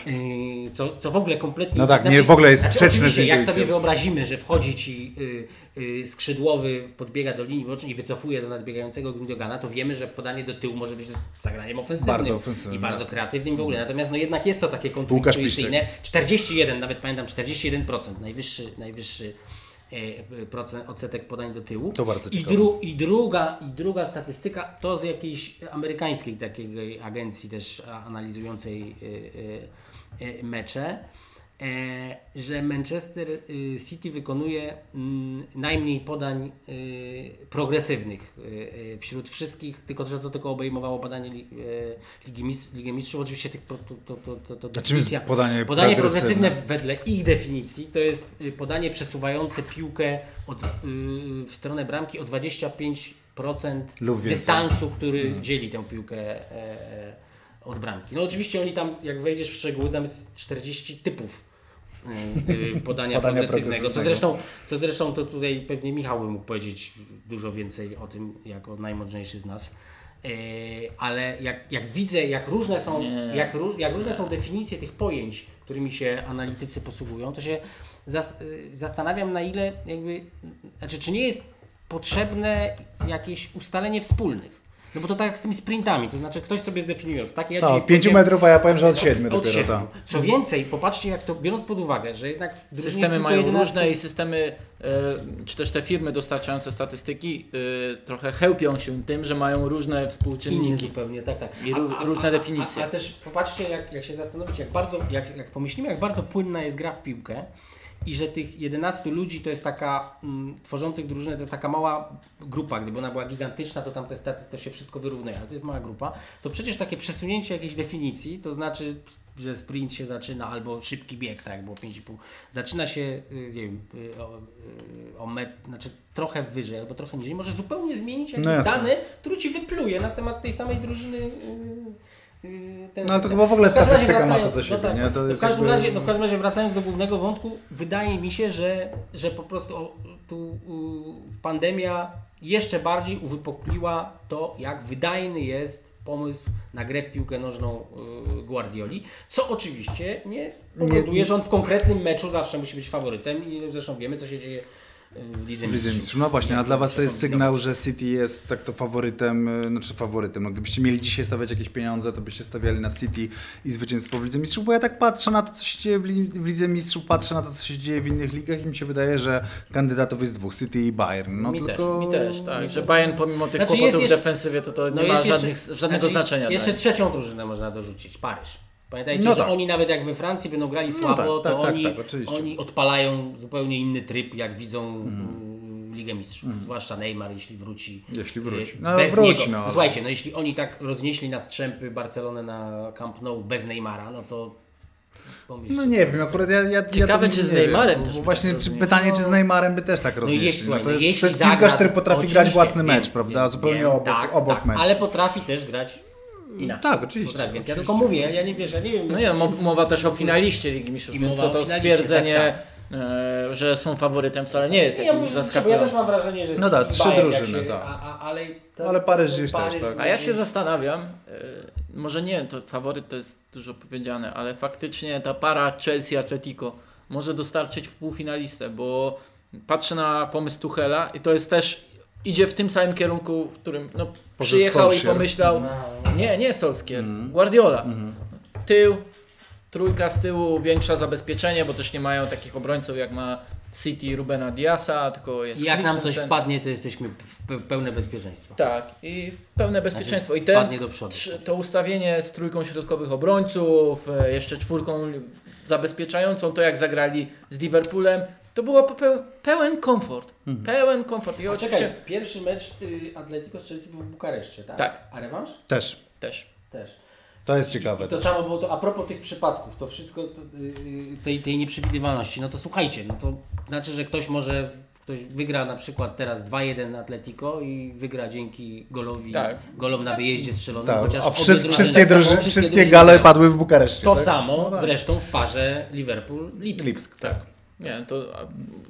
Co, co w ogóle kompletnie... No tak, znaczy, nie, w ogóle jest znaczy, sprzeczne z jak sobie wyobrazimy, że wchodzi ci y, y, skrzydłowy, podbiega do linii bocznej i wycofuje do nadbiegającego Gündogana, to wiemy, że podanie do tyłu może być zagraniem ofensywnym. Bardzo ofensywnym. I bardzo jasne. kreatywnym w ogóle. Natomiast no jednak jest to takie kontrkulturystyjne. czterdzieści jeden, nawet pamiętam, czterdzieści jeden procent, najwyższy, najwyższy y, procent, odsetek podań do tyłu. To bardzo ciekawe. I, dru, i, druga, I druga statystyka, to z jakiejś amerykańskiej takiej agencji też analizującej y, y, y, mecze, y, że Manchester City wykonuje y, najmniej podań y, progresywnych y, wśród wszystkich, tylko że to tylko obejmowało badanie li, y, Ligi, Mis- Ligi Mistrzów. Oczywiście tych pro, to, to, to, to, to definicja. Podanie, podanie progresywne wedle ich definicji to jest podanie przesuwające piłkę od, y, w stronę bramki o dwadzieścia pięć procent dystansu, który hmm. dzieli tę piłkę e, od bramki. No oczywiście oni tam, jak wejdziesz w szczegóły, tam jest czterdzieści typów podania, podania progresywnego, co zresztą, co zresztą to tutaj pewnie Michał by mógł powiedzieć dużo więcej o tym, jako najmądrzejszy z nas, yy, ale jak, jak widzę, jak różne są, jak, róż, jak różne są definicje tych pojęć, którymi się analitycy posługują, to się zas, zastanawiam, na ile jakby, znaczy, czy nie jest potrzebne jakieś ustalenie wspólnych. No bo to tak jak z tymi sprintami, to znaczy ktoś sobie zdefiniował. Tak, ja tak, pięciu powiem, metrów, a ja powiem, że od siedmiu dopiero. Od siedmiu. Ta. Co więcej, popatrzcie, jak to, biorąc pod uwagę, że jednak w drużynie systemy mają jedenaście... różne i systemy, e, czy też te firmy dostarczające statystyki e, trochę chełpią się tym, że mają różne współczynniki. Inne zupełnie, tak, tak. I ró- a, a, różne definicje. A, a, a też popatrzcie, jak, jak się zastanowić, jak bardzo, jak, jak pomyślimy, jak bardzo płynna jest gra w piłkę. I że tych jedenastu ludzi to jest taka, m, tworzących drużynę, to jest taka mała grupa. Gdyby ona była gigantyczna, to tam te statystyki, to się wszystko wyrównuje, ale to jest mała grupa. To przecież takie przesunięcie jakiejś definicji, to znaczy, że sprint się zaczyna, albo szybki bieg, tak jak było pięć i pół, zaczyna się, nie wiem, o, o metr, znaczy trochę wyżej, albo trochę niżej. Może zupełnie zmienić jakieś no dane, które ci wypluje na temat tej samej drużyny. Ten no ale to chyba w ogóle statystyka ma to za siebie, no tak, nie? To jest w, każdym jakby... razie, no w każdym razie wracając do głównego wątku, wydaje mi się, że, że po prostu o, tu y, pandemia jeszcze bardziej uwypukliła to, jak wydajny jest pomysł na grę w piłkę nożną y, Guardioli, co oczywiście nie powoduje, że on w konkretnym meczu zawsze musi być faworytem i zresztą wiemy, co się dzieje w Lidze Mistrzów. No właśnie, a dla Was to jest sygnał, że City jest tak to faworytem, znaczy faworytem. No, gdybyście mieli dzisiaj stawiać jakieś pieniądze, to byście stawiali na City i zwycięstwo w Lidze Mistrzów, bo ja tak patrzę na to, co się dzieje w Lidze Mistrzów, patrzę na to, co się dzieje w innych ligach i mi się wydaje, że kandydatów jest dwóch, City i Bayern. No, mi, tylko... też, mi też, tak, mi że też. Bayern pomimo tych znaczy kłopotów jeszcze... w defensywie, to, to nie no ma żadnych, jeszcze... żadnego znaczy, znaczenia. Jeszcze tak. Trzecią drużynę można dorzucić, Paryż. Pamiętajcie, no że tak. Oni nawet jak we Francji będą grali słabo, no tak, to tak, oni, tak, tak, oni odpalają zupełnie inny tryb, jak widzą mm. Ligę Mistrzów. Mm. Zwłaszcza Neymar, jeśli wróci. Jeśli wróci. No, bez wróci, niego. No. Słuchajcie, no jeśli oni tak roznieśli na strzępy Barcelonę na Camp Nou bez Neymara, no to... No nie wiem, akurat ja, ja, Ciekawe, ja czy z Neymarem też właśnie tak czy, pytanie, czy z Neymarem by też tak rozwiązał. No no to jest, jest piłkarz, który potrafi grać własny wiem, mecz, prawda? Wiem, Zupełnie wiem, obok, tak, obok tak, meczu. Ale potrafi też grać... Inaczej. Tak, oczywiście. Potrafi, więc oczywiście. Ja tylko mówię, ja nie wierzę, nie wiem. No ja, mowa też o finaliście Ligi Mistrzów, więc to, to stwierdzenie, tak, tak. E, że są faworytem wcale nie jest ja jakimś zaskakującym. Ja też mam wrażenie, że jest no da, trzy Bayern, drużyny, się, tak. a, a, ale, to, ale Paryż jest też, tak. A ja się zastanawiam, e, może nie, to faworyt to jest dużo powiedziane, ale faktycznie ta para Chelsea-Atletico może dostarczyć półfinalistę, bo patrzę na pomysł Tuchela i to jest też... Idzie w tym samym kierunku, w którym no, przyjechał Solskjaer. I pomyślał, nie, nie Solskjaer, mm. Guardiola. Mm. Tył, trójka z tyłu, większe zabezpieczenie, bo też nie mają takich obrońców jak ma City Rubena Diasa, tylko jest jak Christensen. Nam coś wpadnie, to jesteśmy w pełne bezpieczeństwo. Tak, i pełne bezpieczeństwo. Znaczy, I ten, do przodu. To ustawienie z trójką środkowych obrońców, jeszcze czwórką zabezpieczającą, to jak zagrali z Liverpoolem, to było peł- pełen komfort. Mhm. Pełen komfort. I oczywiście... Czekaj, pierwszy mecz y, Atletico z Chelsea był w Bukareszcie, tak? Tak. A rewanż? Też. Też. Też. To jest ciekawe. I to samo było to, a propos tych przypadków, to wszystko to, y, tej, tej nieprzewidywalności, no to słuchajcie, no to znaczy, że ktoś może, ktoś wygra na przykład teraz dwa jeden Atletico i wygra dzięki golowi, tak. golom na wyjeździe strzelonym, tak. chociaż... A wszystkie, wszystkie, drużyny, wszystkie, wszystkie gale padły w Bukareszcie. To tak? samo no tak. zresztą w parze Liverpool-Lipsk. Lipsk, tak. tak. Nie, to,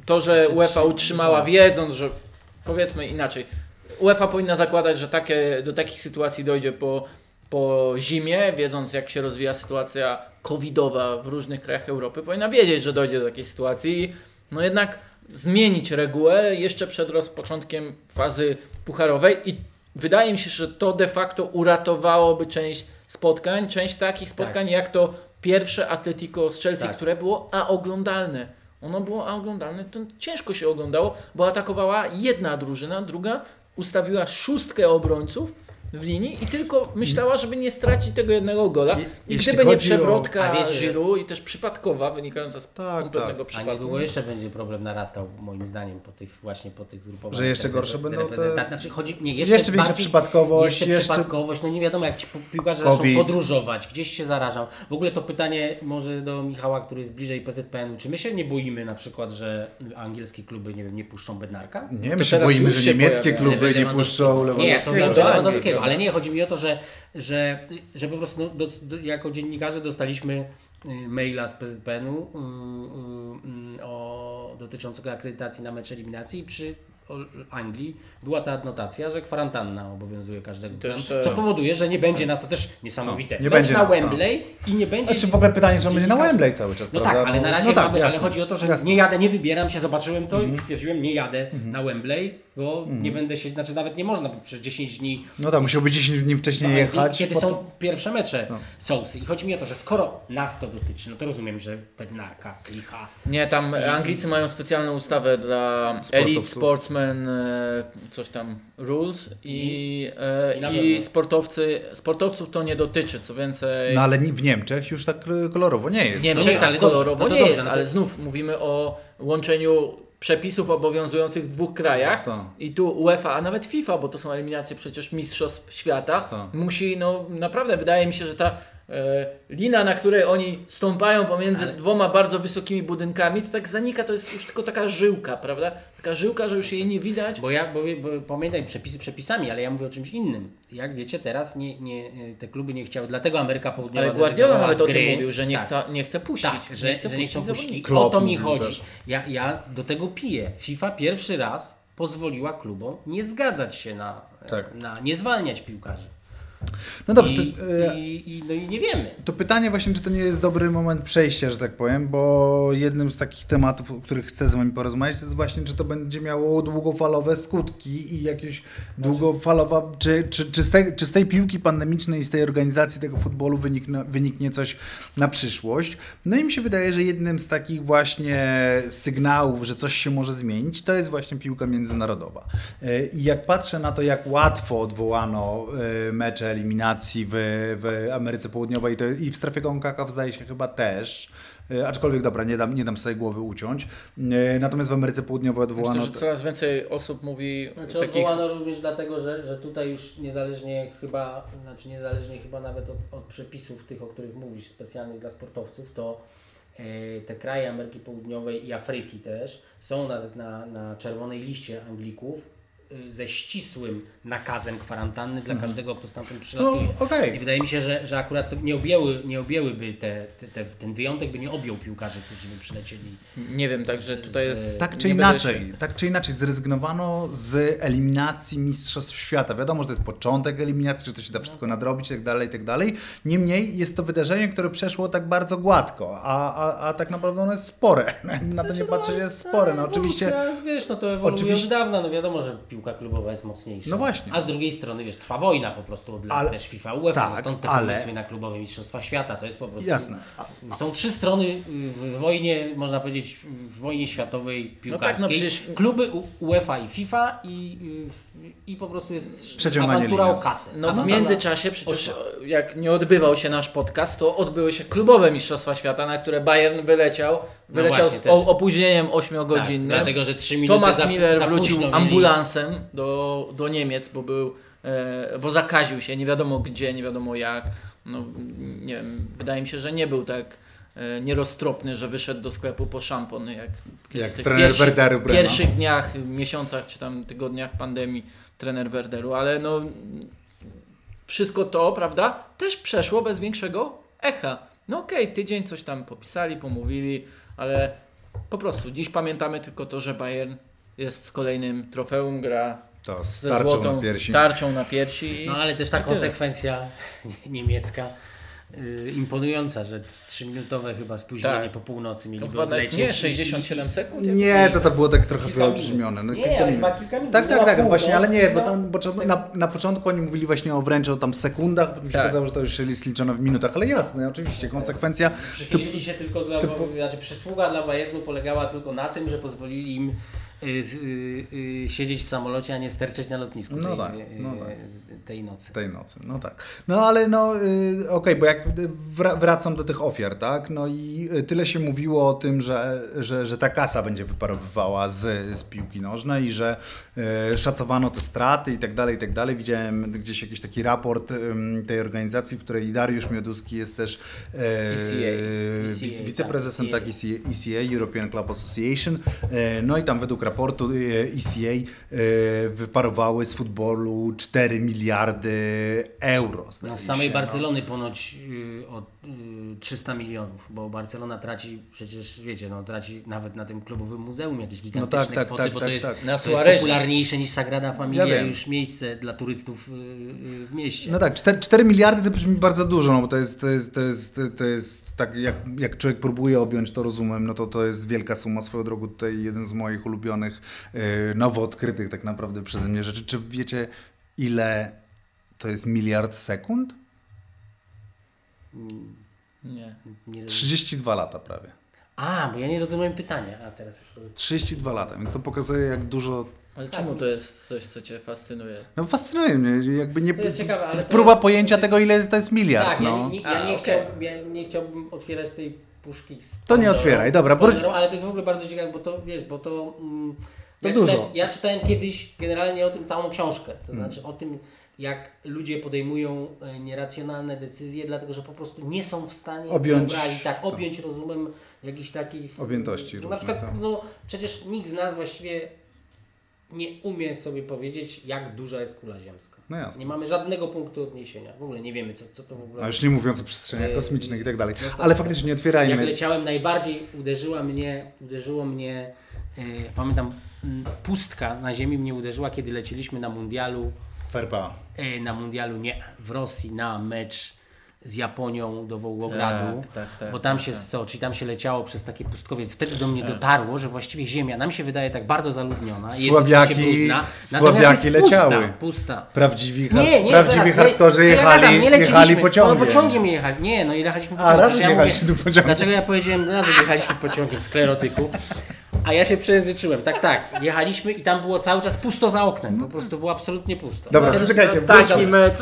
to, że UEFA utrzymała, wiedząc, że powiedzmy inaczej, UEFA powinna zakładać, że takie, do takich sytuacji dojdzie po, po zimie, wiedząc jak się rozwija sytuacja covidowa w różnych krajach Europy, powinna wiedzieć, że dojdzie do takiej sytuacji, no jednak zmienić regułę jeszcze przed rozpoczątkiem fazy pucharowej i wydaje mi się, że to de facto uratowałoby część spotkań, część takich spotkań tak. jak to pierwsze Atletico z Chelsea, tak. które było aoglądalne. Ono było oglądalne, to ciężko się oglądało, bo atakowała jedna drużyna, druga ustawiła szóstkę obrońców w linii i tylko myślała, żeby nie stracić tego jednego gola. I, I gdyby nie przewrotka Giroud i też przypadkowa, wynikająca z tak, kompletnego tak. przypadku. A niedługo jeszcze będzie problem narastał, moim zdaniem, po tych właśnie po tych grupowaniach. Że jeszcze gorsze będą te... Znaczy, chodzi, nie, jeszcze, jeszcze większa przypadkowość. Jeszcze, jeszcze przypadkowość, no nie wiadomo jak ci piłkarze zaczną podróżować, gdzieś się zarażał. W ogóle to pytanie może do Michała, który jest bliżej P Z P N u. Czy my się nie boimy na przykład, że angielskie kluby nie, wiem, nie puszczą Bednarka? Nie, to my się boimy, że niemieckie pojawia. kluby nie, nie puszczą Lewandowskiego. Ale nie, chodzi mi o to, że, że, że po prostu no, do, do, jako dziennikarze dostaliśmy maila z P Z P N u y, y, o, dotyczącego akredytacji na mecz eliminacji i przy Anglii była ta adnotacja, że kwarantanna obowiązuje każdego, też, co powoduje, że nie będzie nas, to też niesamowite, no, nie będzie na nas, Wembley no. i nie będzie... Znaczy w ogóle pytanie, czy on będzie na Wembley cały czas, No prawda? tak, ale na razie no, no tak, mamy, jasne, ale chodzi o to, że jasne. nie jadę, nie wybieram się, zobaczyłem to mhm. i stwierdziłem, nie jadę mhm. na Wembley. bo mm. nie będę się, znaczy nawet nie można, bo przez dziesięć dni... No tak, musiałby dziesięć dni wcześniej to, jechać. Kiedy potem... są pierwsze mecze no. Sousy. I chodzi mi o to, że skoro nas to dotyczy, no to rozumiem, że pedynarka, klicha... Nie, tam I... Anglicy mają specjalną ustawę dla sportowców. Elite sportsmen, coś tam, rules i, I, i, i sportowcy, sportowców to nie dotyczy, co więcej... No ale w Niemczech już tak kolorowo nie jest. W Niemczech no nie, tak ale kolorowo no nie dobrze, jest, no to... ale znów mówimy o łączeniu przepisów obowiązujących w dwóch krajach tak. I tu UEFA, a nawet FIFA, bo to są eliminacje przecież mistrzostw świata, tak. musi, no naprawdę wydaje mi się, że ta e, lina, na której oni stąpają pomiędzy ale... dwoma bardzo wysokimi budynkami, to tak zanika, to jest już tylko taka żyłka, prawda? Taka żyłka, że już jej nie widać. Bo ja, bo, bo pamiętaj, przepisy przepisami, ale ja mówię o czymś innym. Jak wiecie, teraz nie, nie, te kluby nie chciały, dlatego Ameryka Południowa... Ale Guardiola nawet o tym mówił, że nie, tak. chca, nie chce puścić. Tak, że nie, chce że puścić nie chcą puścić. Klopp, o to mi chodzi. Ja, ja do tego piję. FIFA pierwszy raz pozwoliła klubom nie zgadzać się na... Tak. na nie zwalniać piłkarzy. No dobrze. I, to, e, i, i, no i nie wiemy. To pytanie właśnie, czy to nie jest dobry moment przejścia, że tak powiem, bo jednym z takich tematów, o których chcę z wami porozmawiać, to jest właśnie, czy to będzie miało długofalowe skutki i jakieś długofalowa, czy, czy, czy, z tej, czy z tej piłki pandemicznej, z tej organizacji tego futbolu wyniknie, wyniknie coś na przyszłość. No i mi się wydaje, że jednym z takich właśnie sygnałów, że coś się może zmienić, to jest właśnie piłka międzynarodowa. I jak patrzę na to, jak łatwo odwołano mecze eliminacji w, w Ameryce Południowej i, to, i w strefie CONCACAF zdaje się chyba też, e, aczkolwiek dobra, nie dam, nie dam sobie głowy uciąć. E, natomiast w Ameryce Południowej odwołano... Myślę, że coraz więcej osób mówi... Znaczy takich... odwołano również dlatego, że, że tutaj już niezależnie chyba, znaczy niezależnie chyba nawet od, od przepisów tych, o których mówisz, specjalnych dla sportowców, to e, te kraje Ameryki Południowej i Afryki też są na, na, na czerwonej liście Anglików, ze ścisłym nakazem kwarantanny dla mhm. każdego, kto stamtąd przylatuje. No, okay. I wydaje mi się, że, że akurat nie objęły, nie objęłyby te, te, te, ten wyjątek, by nie objął piłkarzy, którzy by przylecieli. Nie wiem, także tutaj z, jest... Tak czy, inaczej, tak czy inaczej zrezygnowano z eliminacji mistrzostw świata. Wiadomo, że to jest początek eliminacji, że to się da wszystko nadrobić i tak dalej, i tak dalej. Niemniej jest to wydarzenie, które przeszło tak bardzo gładko, a, a, a tak naprawdę ono jest spore. Na to nie patrzę, jest spore. No oczywiście... Wiesz, no to ewoluuje oczywiście... od dawna, no wiadomo, że piłka klubowa jest mocniejsza. No właśnie. A z drugiej strony, wiesz, trwa wojna po prostu od lat, ale, też FIFA, UEFA, tak, no stąd te ale... pomysły na klubowe mistrzostwa świata, to jest po prostu... Jasne. A, a... Są trzy strony w wojnie, można powiedzieć, w wojnie światowej piłkarskiej. No tak, no przecież... Kluby UEFA i FIFA i, i po prostu jest awantura o kasę. No w międzyczasie przecież, jak nie odbywał się nasz podcast, to odbyły się klubowe mistrzostwa świata, na które Bayern wyleciał, wyleciał no właśnie, z opóźnieniem ośmiogodzinnym. Tak, dlatego, że trzy minuty Thomas za, Miller za wrócił ambulansem Do, do Niemiec, bo był, e, bo zakaził się, nie wiadomo gdzie, nie wiadomo jak. No, nie wiem, wydaje mi się, że nie był tak e, nieroztropny, że wyszedł do sklepu po szampon, jak, jak w trener pierwszy, Werderu Brema. Pierwszych dniach, miesiącach czy tam tygodniach pandemii trener Werderu, ale no wszystko to, prawda, też przeszło bez większego echa. No okej, okay, tydzień coś tam popisali, pomówili, ale po prostu dziś pamiętamy tylko to, że Bayern jest z kolejnym trofeum, gra to, z ze tarczą złotą na piersi. tarczą na piersi. No ale też ta konsekwencja niemiecka yy, imponująca, że trzyminutowe chyba spóźnienie tak. po północy mieliby odlecieć. Nie, sześćdziesiąt siedem sekund? Nie, to, to było tak trochę wyolbrzymione. No, nie, kilka minut. Chyba kilka minut. Tak, tak, tak, właśnie, ale nie, bo tam bo na, na początku oni mówili właśnie o wręcz o tam sekundach, potem tak. się okazało, że to już jest liczone w minutach, ale jasne, oczywiście, konsekwencja... Przychylili się tylko dla, typu, bo, znaczy przysługa dla Bayernu polegała tylko na tym, że pozwolili im Y, y, y, siedzieć w samolocie, a nie sterczeć na lotnisku no tej, tak, no y, tak. tej nocy. Tej nocy, no tak. No ale no, y, okej, okay, bo jak wr- wracam do tych ofiar, tak, no i tyle się mówiło o tym, że, że, że ta kasa będzie wyparowywała z, z piłki nożnej i że y, szacowano te straty i tak dalej, i tak dalej. Widziałem gdzieś jakiś taki raport y, tej organizacji, w której Dariusz Mioduski jest też y, E C A, wiceprezesem tak, E C A, European Club Association. Y, no i tam według raportu E C A wyparowały z futbolu cztery miliardy euro. No z samej się, Barcelony no. ponoć y, o y, trzysta milionów, bo Barcelona traci, przecież wiecie, no traci nawet na tym klubowym muzeum jakieś gigantyczne no tak, tak, kwoty, tak, bo tak, to, jest, tak. to jest popularniejsze niż Sagrada Familia, ja już miejsce dla turystów y, y, w mieście. No tak, cztery miliardy to brzmi bardzo dużo, no bo to jest, to jest, to jest, to jest tak jak, jak człowiek próbuje objąć to rozumem, no to to jest wielka suma. Swoją drogą tutaj jeden z moich ulubionych odkrywanych, nowo odkrytych tak naprawdę przeze mnie rzeczy. Czy wiecie, ile to jest miliard sekund? Nie. trzydzieści dwa lata prawie. A, bo ja nie rozumiem pytania. A teraz już... trzydzieści dwa lata, więc to pokazuje, jak dużo... Ale czemu to jest coś, co cię fascynuje? No fascynuje mnie, jakby nie... To jest ciekawe, ale... Próba to... pojęcia tego, ile to jest miliard, tak, no. Ja, ja, ja, A, nie okay. chciałbym, ja nie chciałbym otwierać tej puszki z... To nie otwieraj, dobra. Pandorą, ale to jest w ogóle bardzo ciekawe, bo to, wiesz, bo to... Mm, to ja dużo. Czytałem, ja czytałem kiedyś generalnie o tym całą książkę, to hmm. znaczy o tym, jak ludzie podejmują nieracjonalne decyzje, dlatego że po prostu nie są w stanie objąć, wyobrazić, tak, objąć to. rozumem jakichś takich... Objętości. Na przykład, to. no przecież nikt z nas właściwie... nie umie sobie powiedzieć, jak duża jest kula ziemska. No jasne. Nie mamy żadnego punktu odniesienia. W ogóle nie wiemy, co, co to w ogóle... A już nie mówiąc o przestrzeniach kosmicznych i tak dalej. Ale faktycznie nie otwierajmy. Jak leciałem, najbardziej uderzyła mnie, uderzyło mnie, yy, pamiętam, pustka na Ziemi mnie uderzyła, kiedy leciliśmy na mundialu... Ferpa. Yy, na mundialu, nie, w Rosji, na mecz z Japonią do Beogradu, tak, tak, tak, bo tam tak, się tak. Soczi, tam się leciało przez takie pustkowie. Wtedy do mnie tak. dotarło, że właściwie Ziemia nam się wydaje tak bardzo zaludniona, słabiaki, jest brudna, natomiast jest pusta, leciały. pusta. Prawdziwi, ha- nie, nie, prawdziwi hardkorzy jechali, jechali, jechali pociągiem. No, pociągiem jechali. Nie, no jechaliśmy pociągiem. A, razem jechaliśmy ja mówię, pociągiem. Dlaczego ja powiedziałem, razem jechaliśmy pociągiem, sklerotyku. A ja się przejęzyczyłem, tak, tak. Jechaliśmy i tam było cały czas pusto za oknem. Po prostu było absolutnie pusto. Dobra, no, czekajcie. Taki mecz.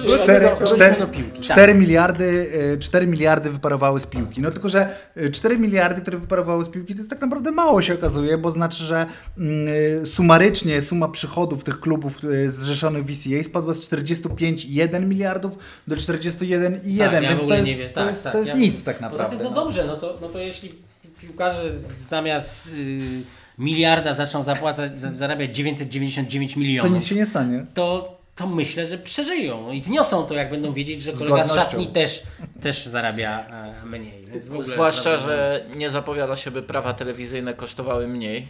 cztery miliardy wyparowały z piłki. No tylko, że cztery miliardy, które wyparowały z piłki, to jest tak naprawdę mało, się okazuje, bo znaczy, że mm, sumarycznie suma przychodów tych klubów zrzeszonych w E C A spadła z czterdzieści pięć przecinek jeden miliardów do czterdzieści jeden przecinek jeden. Tak, ja w ogóle nie wiem. To jest, to jest ja nic tak naprawdę. Poza tym, no, no dobrze, no to, no to jeśli... piłkarze zamiast yy, miliarda zaczną zapłacać, zarabiać dziewięćset dziewięćdziesiąt dziewięć milionów. To nic się nie stanie. To, to myślę, że przeżyją i zniosą to, jak będą wiedzieć, że kolega z szatni też, też zarabia e, mniej. Więc w ogóle, zwłaszcza, no, że nie zapowiada się, by prawa telewizyjne kosztowały mniej.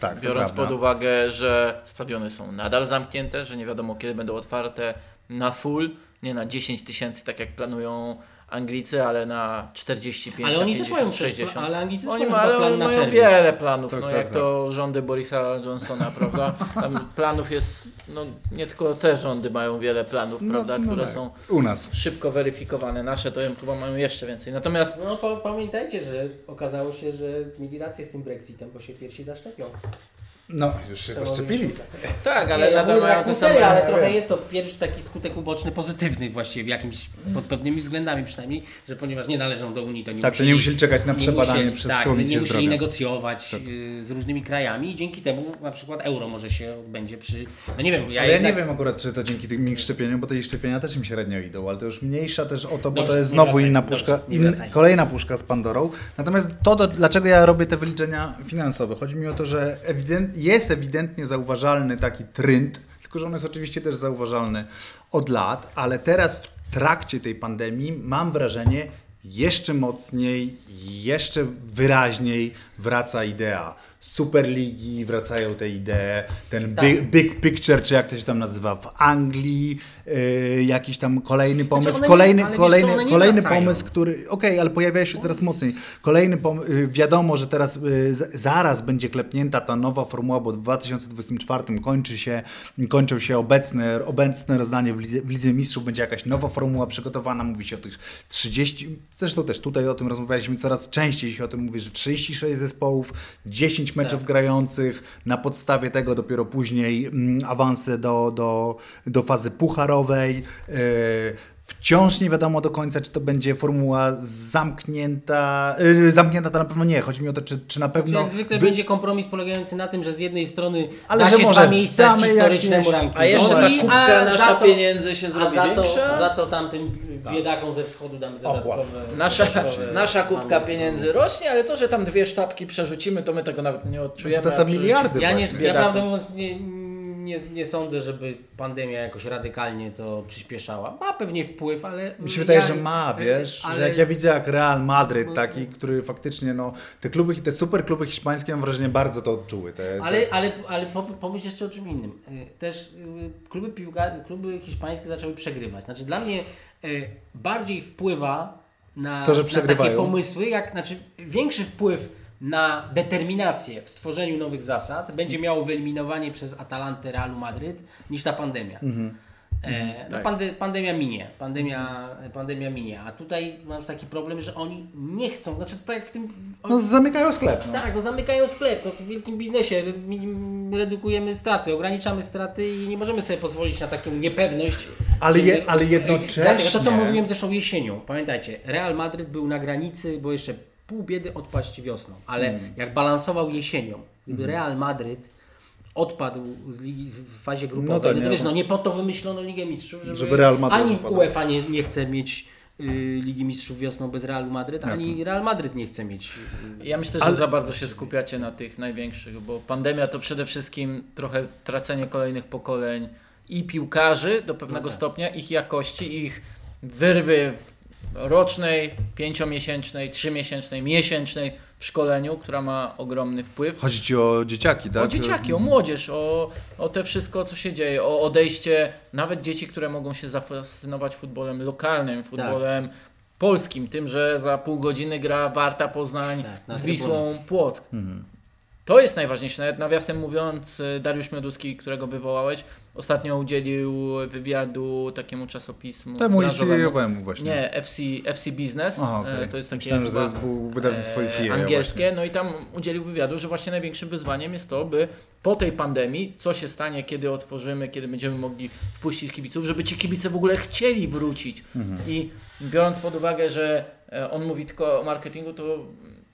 Tak, biorąc pod uwagę, że stadiony są nadal zamknięte, że nie wiadomo, kiedy będą otwarte na full, nie na dziesięć tysięcy, tak jak planują Anglicy, ale na czterdzieści pięć, ale oni na pięćdziesiąt, też mają sześćdziesiąt. Plan, ale Anglicy też oni mają, plan mają na czerwiec. Wiele planów, tak, no, tak, jak tak. to rządy Borisa Johnsona, prawda? Tam planów jest, no nie tylko te rządy mają wiele planów, no, prawda, no, które tak. są u nas szybko weryfikowane. Nasze to chyba mają jeszcze więcej. Natomiast... No po, pamiętajcie, że okazało się, że mieli rację z tym Brexitem, bo się pierwsi zaszczepią. No, już się zaszczepili. Tak, ale nadal mają to samo. Ale trochę jest to pierwszy taki skutek uboczny pozytywny właściwie w jakimś, pod pewnymi względami przynajmniej, że ponieważ nie należą do Unii, to nie tak, musieli... Tak, nie musieli czekać na przebadanie musieli, przez tak, Komisję Zdrowia. nie musieli zdrowia. negocjować tak. z różnymi krajami i dzięki temu na przykład euro może się będzie przy... No nie wiem, ja ale jednak... ja nie wiem akurat, czy to dzięki tym szczepieniom, bo te szczepienia też im średnio idą, ale to już mniejsza też o to, bo dobrze, to jest znowu wracaj, inna puszka, dobrze, in... kolejna puszka z Pandorą. Natomiast to, do... dlaczego ja robię te wyliczenia finansowe? Chodzi mi o to, że ewidentnie jest ewidentnie zauważalny taki trend, tylko że on jest oczywiście też zauważalny od lat, ale teraz w trakcie tej pandemii mam wrażenie, jeszcze mocniej, jeszcze wyraźniej wraca idea Superligi, wracają te idee, ten tak. big, big Picture, czy jak to się tam nazywa, w Anglii, yy, jakiś tam kolejny pomysł, znaczy kolejny, nie, kolejny, wiesz, kolejny pomysł, który, okej, okay, ale pojawia się coraz mocniej, kolejny pomysł, yy, wiadomo, że teraz yy, zaraz będzie klepnięta ta nowa formuła, bo w dwa tysiące dwudziestym czwartym kończy się, kończą się obecne, obecne rozdanie w Lidze, w Lidze Mistrzów, będzie jakaś nowa formuła przygotowana, mówi się o tych trzydziestu, zresztą też tutaj o tym rozmawialiśmy coraz częściej, się o tym mówi, że trzydzieści sześć zespołów, dziesięć meczów tak. grających, na podstawie tego dopiero później mm, awanse do, do, do fazy pucharowej. Yy, wciąż nie wiadomo do końca, czy to będzie formuła zamknięta. Yy, zamknięta to na pewno nie. Chodzi mi o to, czy, czy na pewno... Znaczy, jak zwykle wy... będzie kompromis polegający na tym, że z jednej strony ale da się może dwa miejsca historycznemu rankingowi, a jeszcze ta kubka nasza to, pieniędzy się zrobi za to, za to tamtym biedakom ze wschodu damy dodatkowe... Nasza, dodatkowe nasza kubka pieniędzy rośnie, ale to, że tam dwie sztabki przerzucimy, to my tego nawet nie odczujemy. No to te miliardy. Ja, nie, ja prawdę mówiąc nie... Nie, nie sądzę, żeby pandemia jakoś radykalnie to przyspieszała. Ma pewnie wpływ, ale... Mi się wydaje, ja, że ma, wiesz, ale... że jak ja widzę, jak Real Madryt taki, który faktycznie, no, te kluby, te super kluby hiszpańskie, mam wrażenie, bardzo to odczuły. Te, te... Ale, ale, ale pomyśl jeszcze o czym innym. Też kluby, piłka, kluby hiszpańskie zaczęły przegrywać. Znaczy dla mnie bardziej wpływa na, to, że na takie pomysły, jak, znaczy większy wpływ na determinację w stworzeniu nowych zasad będzie miało wyeliminowanie przez Atalantę Realu Madryt niż ta pandemia. Mhm. E, no tak. pande, pandemia minie, pandemia, pandemia minie, a tutaj masz taki problem, że oni nie chcą, znaczy tutaj w tym... Oni, no zamykają sklep. No. Tak, no zamykają sklep, no to w wielkim biznesie redukujemy straty, ograniczamy straty i nie możemy sobie pozwolić na taką niepewność. Ale, je, ale jednocześnie... Dlatego to, co mówiłem zresztą jesienią, pamiętajcie, Real Madryt był na granicy, bo jeszcze pół biedy odpaść wiosną, ale mm. jak balansował jesienią, gdyby mm. Real Madryt odpadł z ligi w fazie grupowej. No, tak, nie, no, wiesz, no nie po to wymyślono Ligę Mistrzów, żeby, żeby Real Madryt ani wypadał. UEFA nie, nie chce mieć y, Ligi Mistrzów wiosną bez Realu Madryt, Jasne. ani Real Madryt nie chce mieć. Y, ja myślę, że ale... za bardzo się skupiacie na tych największych, bo pandemia to przede wszystkim trochę tracenie kolejnych pokoleń i piłkarzy do pewnego no tak. stopnia, ich jakości, ich wyrwy rocznej, pięciomiesięcznej, trzymiesięcznej, miesięcznej w szkoleniu, która ma ogromny wpływ. Chodzi ci o dzieciaki, tak? O dzieciaki, o młodzież, o, o to wszystko, co się dzieje, o odejście nawet dzieci, które mogą się zafascynować futbolem lokalnym, futbolem tak. polskim, tym, że za pół godziny gra Warta Poznań tak, z Wisłą Płock. Mhm. To jest najważniejsze. Nawet nawiasem mówiąc, Dariusz Mioduski, którego wywołałeś, ostatnio udzielił wywiadu takiemu czasopismu. Temu C E O-emu właśnie. Nie, F C, F C Business. Aha, okay. To jest takie Myślałem, chyba, że to był wydawnictwo C E O angielskie. Właśnie. No i tam udzielił wywiadu, że właśnie największym wyzwaniem jest to, by po tej pandemii, co się stanie, kiedy otworzymy, kiedy będziemy mogli wpuścić kibiców, żeby ci kibice w ogóle chcieli wrócić. Mhm. I biorąc pod uwagę, że on mówi tylko o marketingu, to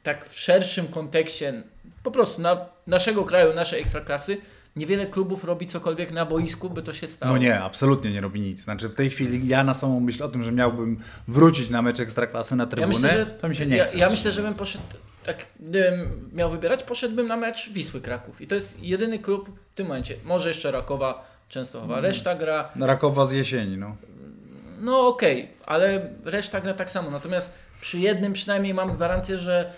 tak w szerszym kontekście po prostu na naszego kraju, naszej ekstraklasy, niewiele klubów robi cokolwiek na boisku, by to się stało. No nie, absolutnie nie robi nic. Znaczy w tej chwili ja na samą myśl o tym, że miałbym wrócić na mecz ekstraklasy na trybunę, ja myślę, że, to mi się nie ja, chce. Ja myślę, że bym poszedł, tak gdybym miał wybierać, poszedłbym na mecz Wisły Kraków. I to jest jedyny klub w tym momencie. Może jeszcze Rakowa, Częstochowa. Mm. Reszta gra... Rakowa z jesieni, no. No okej, okay, ale reszta gra tak samo. Natomiast przy jednym przynajmniej mam gwarancję, że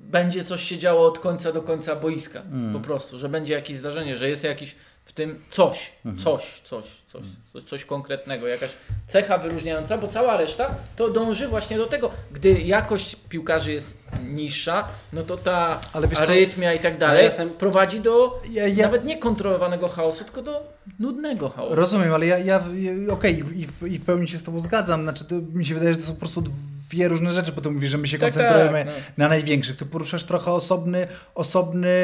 będzie coś się działo od końca do końca boiska. Mm. Po prostu, że będzie jakieś zdarzenie, że jest jakiś w tym coś, mm-hmm. coś, coś, coś, coś, coś konkretnego, jakaś cecha wyróżniająca, bo cała reszta to dąży właśnie do tego. Gdy jakość piłkarzy jest niższa, no to ta arytmia i tak dalej prowadzi do ja, ja... nawet niekontrolowanego chaosu, tylko do nudnego chaosu. Rozumiem, ale ja, ja okej, okay, i, w, i w pełni się z tobą zgadzam. Znaczy, to mi się wydaje, że to są po prostu dwie różne rzeczy, bo ty mówisz, że my się tak, koncentrujemy tak, no. na największych. Ty poruszasz trochę osobny, osobny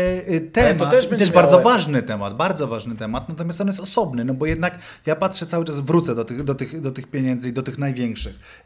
temat. Też I też bardzo miałeś. ważny temat, bardzo ważny temat, natomiast on jest osobny, no bo jednak ja patrzę cały czas, wrócę do tych, do tych, do tych pieniędzy i do tych największych.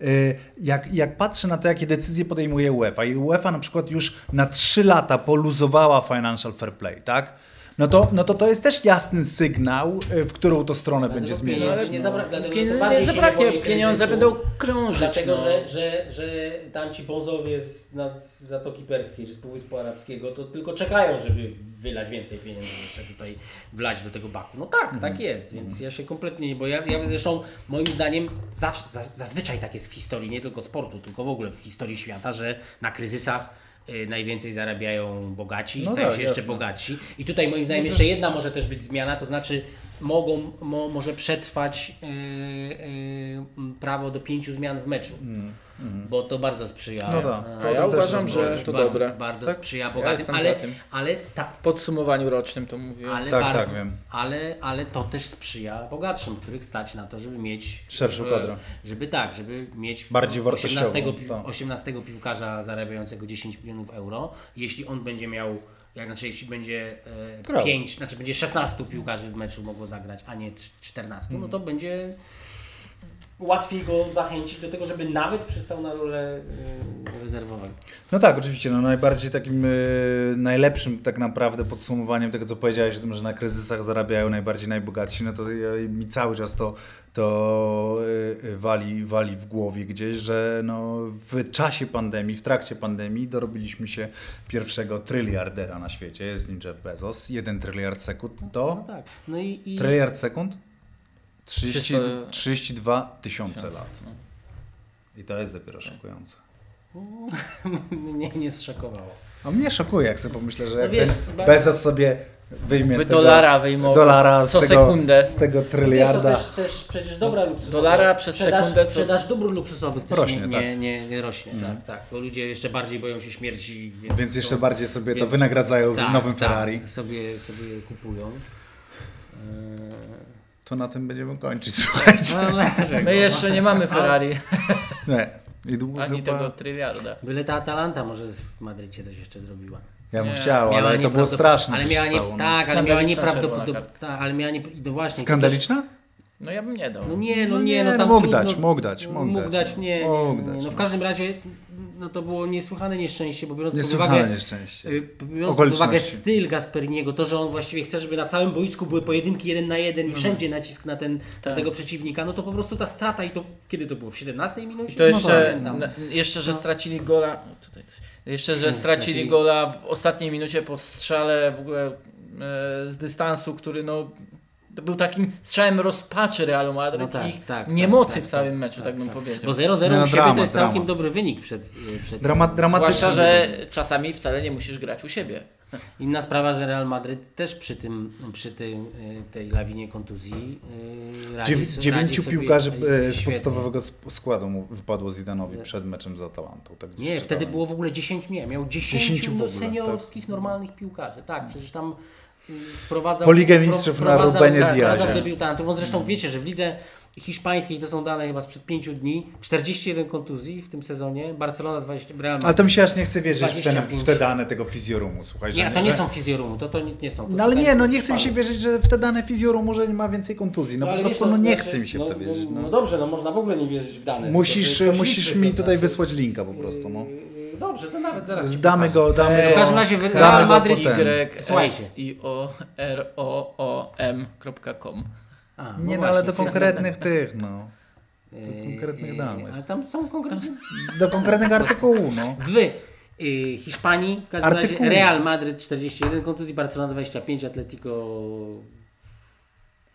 Jak, jak patrzę na to, jakie decyzje podejmuje UEFA i UEFA na przykład już na trzy lata poluzowała financial fair play, tak? No to, no to to jest też jasny sygnał, w którą to stronę dlatego będzie zmieniać. No. Nie zabra- dlatego pieniądze nie zabraknie, pieniądze będą krążyć. Dlatego, no. że, że, że tamci bonzowie z nad Zatoki Perskiej czy z Półwyspu Arabskiego to tylko czekają, żeby wylać więcej pieniędzy, jeszcze tutaj wlać do tego baku. No tak, mhm. tak jest, więc mhm. ja się kompletnie nie boję. Ja zresztą moim zdaniem zawsze, zazwyczaj tak jest w historii, nie tylko sportu, tylko w ogóle w historii świata, że na kryzysach najwięcej zarabiają bogaci, no stają tak, się jeszcze jasne. bogaci. I tutaj moim zdaniem jeszcze jedna może też być zmiana, to znaczy mogą, mo, może przetrwać yy, yy, prawo do pięciu zmian w meczu. Mm, mm. Bo to bardzo sprzyja. No da, to a ja uważam, że to bardzo, dobre. Bardzo tak? sprzyja bogatym, ja ale, ale ta, w podsumowaniu rocznym to mówię. Ale, tak, bardzo, tak, wiem. ale, ale to też sprzyja bogatszym, których stać na to, żeby mieć szerszą kadrę. Żeby tak, żeby mieć osiemnastego, osiemnastego piłkarza zarabiającego dziesięć milionów euro, jeśli on będzie miał Jak, znaczy, jeśli będzie e, pięć, znaczy będzie szesnastu piłkarzy w meczu mogło zagrać, a nie czternastu, mm. no to będzie łatwiej go zachęcić do tego, żeby nawet przystał na rolę y, rezerwową. No tak, oczywiście. No najbardziej takim y, najlepszym tak naprawdę podsumowaniem tego, co powiedziałeś o tym, że na kryzysach zarabiają najbardziej najbogatsi, no to y, mi cały czas to, to y, wali, wali w głowie gdzieś, że no, w czasie pandemii, w trakcie pandemii dorobiliśmy się pierwszego tryliardera na świecie. Jest nim Jeff Bezos. Jeden tryliard sekund to... No tak. No i, i... Tryliard sekund? trzydzieści, trzydzieści dwa tysiące lat. I to jest dopiero szokujące. Mnie nie zszokowało. A mnie szokuje, jak sobie pomyślę, że no wiesz, Bezos sobie Wyjmie z dolara wyjmował dolara z co tego, sekundę. Z tego tryliarda. Wiesz, to też, też przecież dobra luksusowe. Dolara przez sprzedaż, sekundę. Sprzedaż to... dóbr luksusowych też rośnie, nie, tak. nie, nie, nie rośnie. Mm. Tak, tak. Bo ludzie jeszcze bardziej boją się śmierci. Więc, więc jeszcze to, bardziej sobie więc, to wynagradzają tak, w nowym tak, Ferrari. Tak, sobie, sobie kupują. To na tym będziemy kończyć, słuchajcie. No, my jeszcze nie mamy Ferrari. Nie. I długo ani chyba... tego tryliarda. Byle ta Atalanta może w Madrycie coś jeszcze zrobiła. Ja bym nie. chciał, ale miała to było straszne. Ale miała nie... stało, tak, no. ale miała nieprawdopodobne. Tak, ale miała nie... no właśnie, skandaliczna? Też... No ja bym nie dał. No nie, no, no nie, nie, no tam mógł trudno... dać, mógł dać, mógł, mógł dać, nie, nie, mógł dać, no w każdym razie no to było niesłychane nieszczęście, bo biorąc pod uwagę, biorąc pod uwagę styl Gasperiniego, to, że on właściwie chce, żeby na całym boisku były pojedynki jeden na jeden i mhm. wszędzie nacisk na, ten, tak. na tego przeciwnika, no to po prostu ta strata i to, kiedy to było? W siedemnastej minucie? I to jeszcze, no, na, jeszcze że no. stracili gola, tutaj jeszcze, że stracili gola w ostatniej minucie po strzale w ogóle e, z dystansu, który no to był takim strzałem rozpaczy Realu Madryt no tak, i ich tak, niemocy tak, w całym tak, meczu, tak, tak bym tak. powiedział. Bo zero zero u siebie to jest całkiem dramat. dobry wynik przed... przed dramat, dramatyczny. Zwłaszcza, że czasami wcale nie musisz grać u siebie. Inna sprawa, że Real Madryt też przy tym, przy tym, tej lawinie kontuzji radzi, Dziewię, radzi Dziewięciu sobie, piłkarzy radzi z podstawowego składu mu wypadło Zidanowi przed meczem z Atalantą. Tak nie, wtedy było w ogóle dziesięć, nie, miał dziesięciu seniorskich, tak. normalnych piłkarzy. Tak, przecież tam... Wprowadzał, Poligę mistrzów na Rubenie tak, Diazie. Debiutantów. On zresztą wiecie, że w lidze hiszpańskiej, to są dane chyba sprzed pięciu dni, czterdzieści jeden kontuzji w tym sezonie, Barcelona dwadzieścia, Real Madrid. Ale to mi się aż nie chce wierzyć w, ten, w te dane tego fizjorumu. Słuchaj, nie, nie, to nie że... są fizjorumu, to, to nie są. To no ale nie, no nie chce mi się wierzyć, że w te dane fizjorumu, że nie ma więcej kontuzji. No, no po prostu to, no, nie znaczy, chce mi się no, w to wierzyć. No. no dobrze, no można w ogóle nie wierzyć w dane. Musisz, to, to musisz liczy, mi to tutaj znaczy. wysłać linka po prostu. No. Dobrze, to nawet zaraz ci damy go, damy go. W każdym razie Real Madryt Y S I O R O O M kropka com. A, no nie, no, ale do konkretnych tych, no. Do konkretnych danych. Ale tam są konkretne. Do konkretnych artykułów, no. Wy. Hiszpanii, w każdym razie Real Madryt czterdzieści jeden kontuzji, Barcelona dwadzieścia pięć, Atletico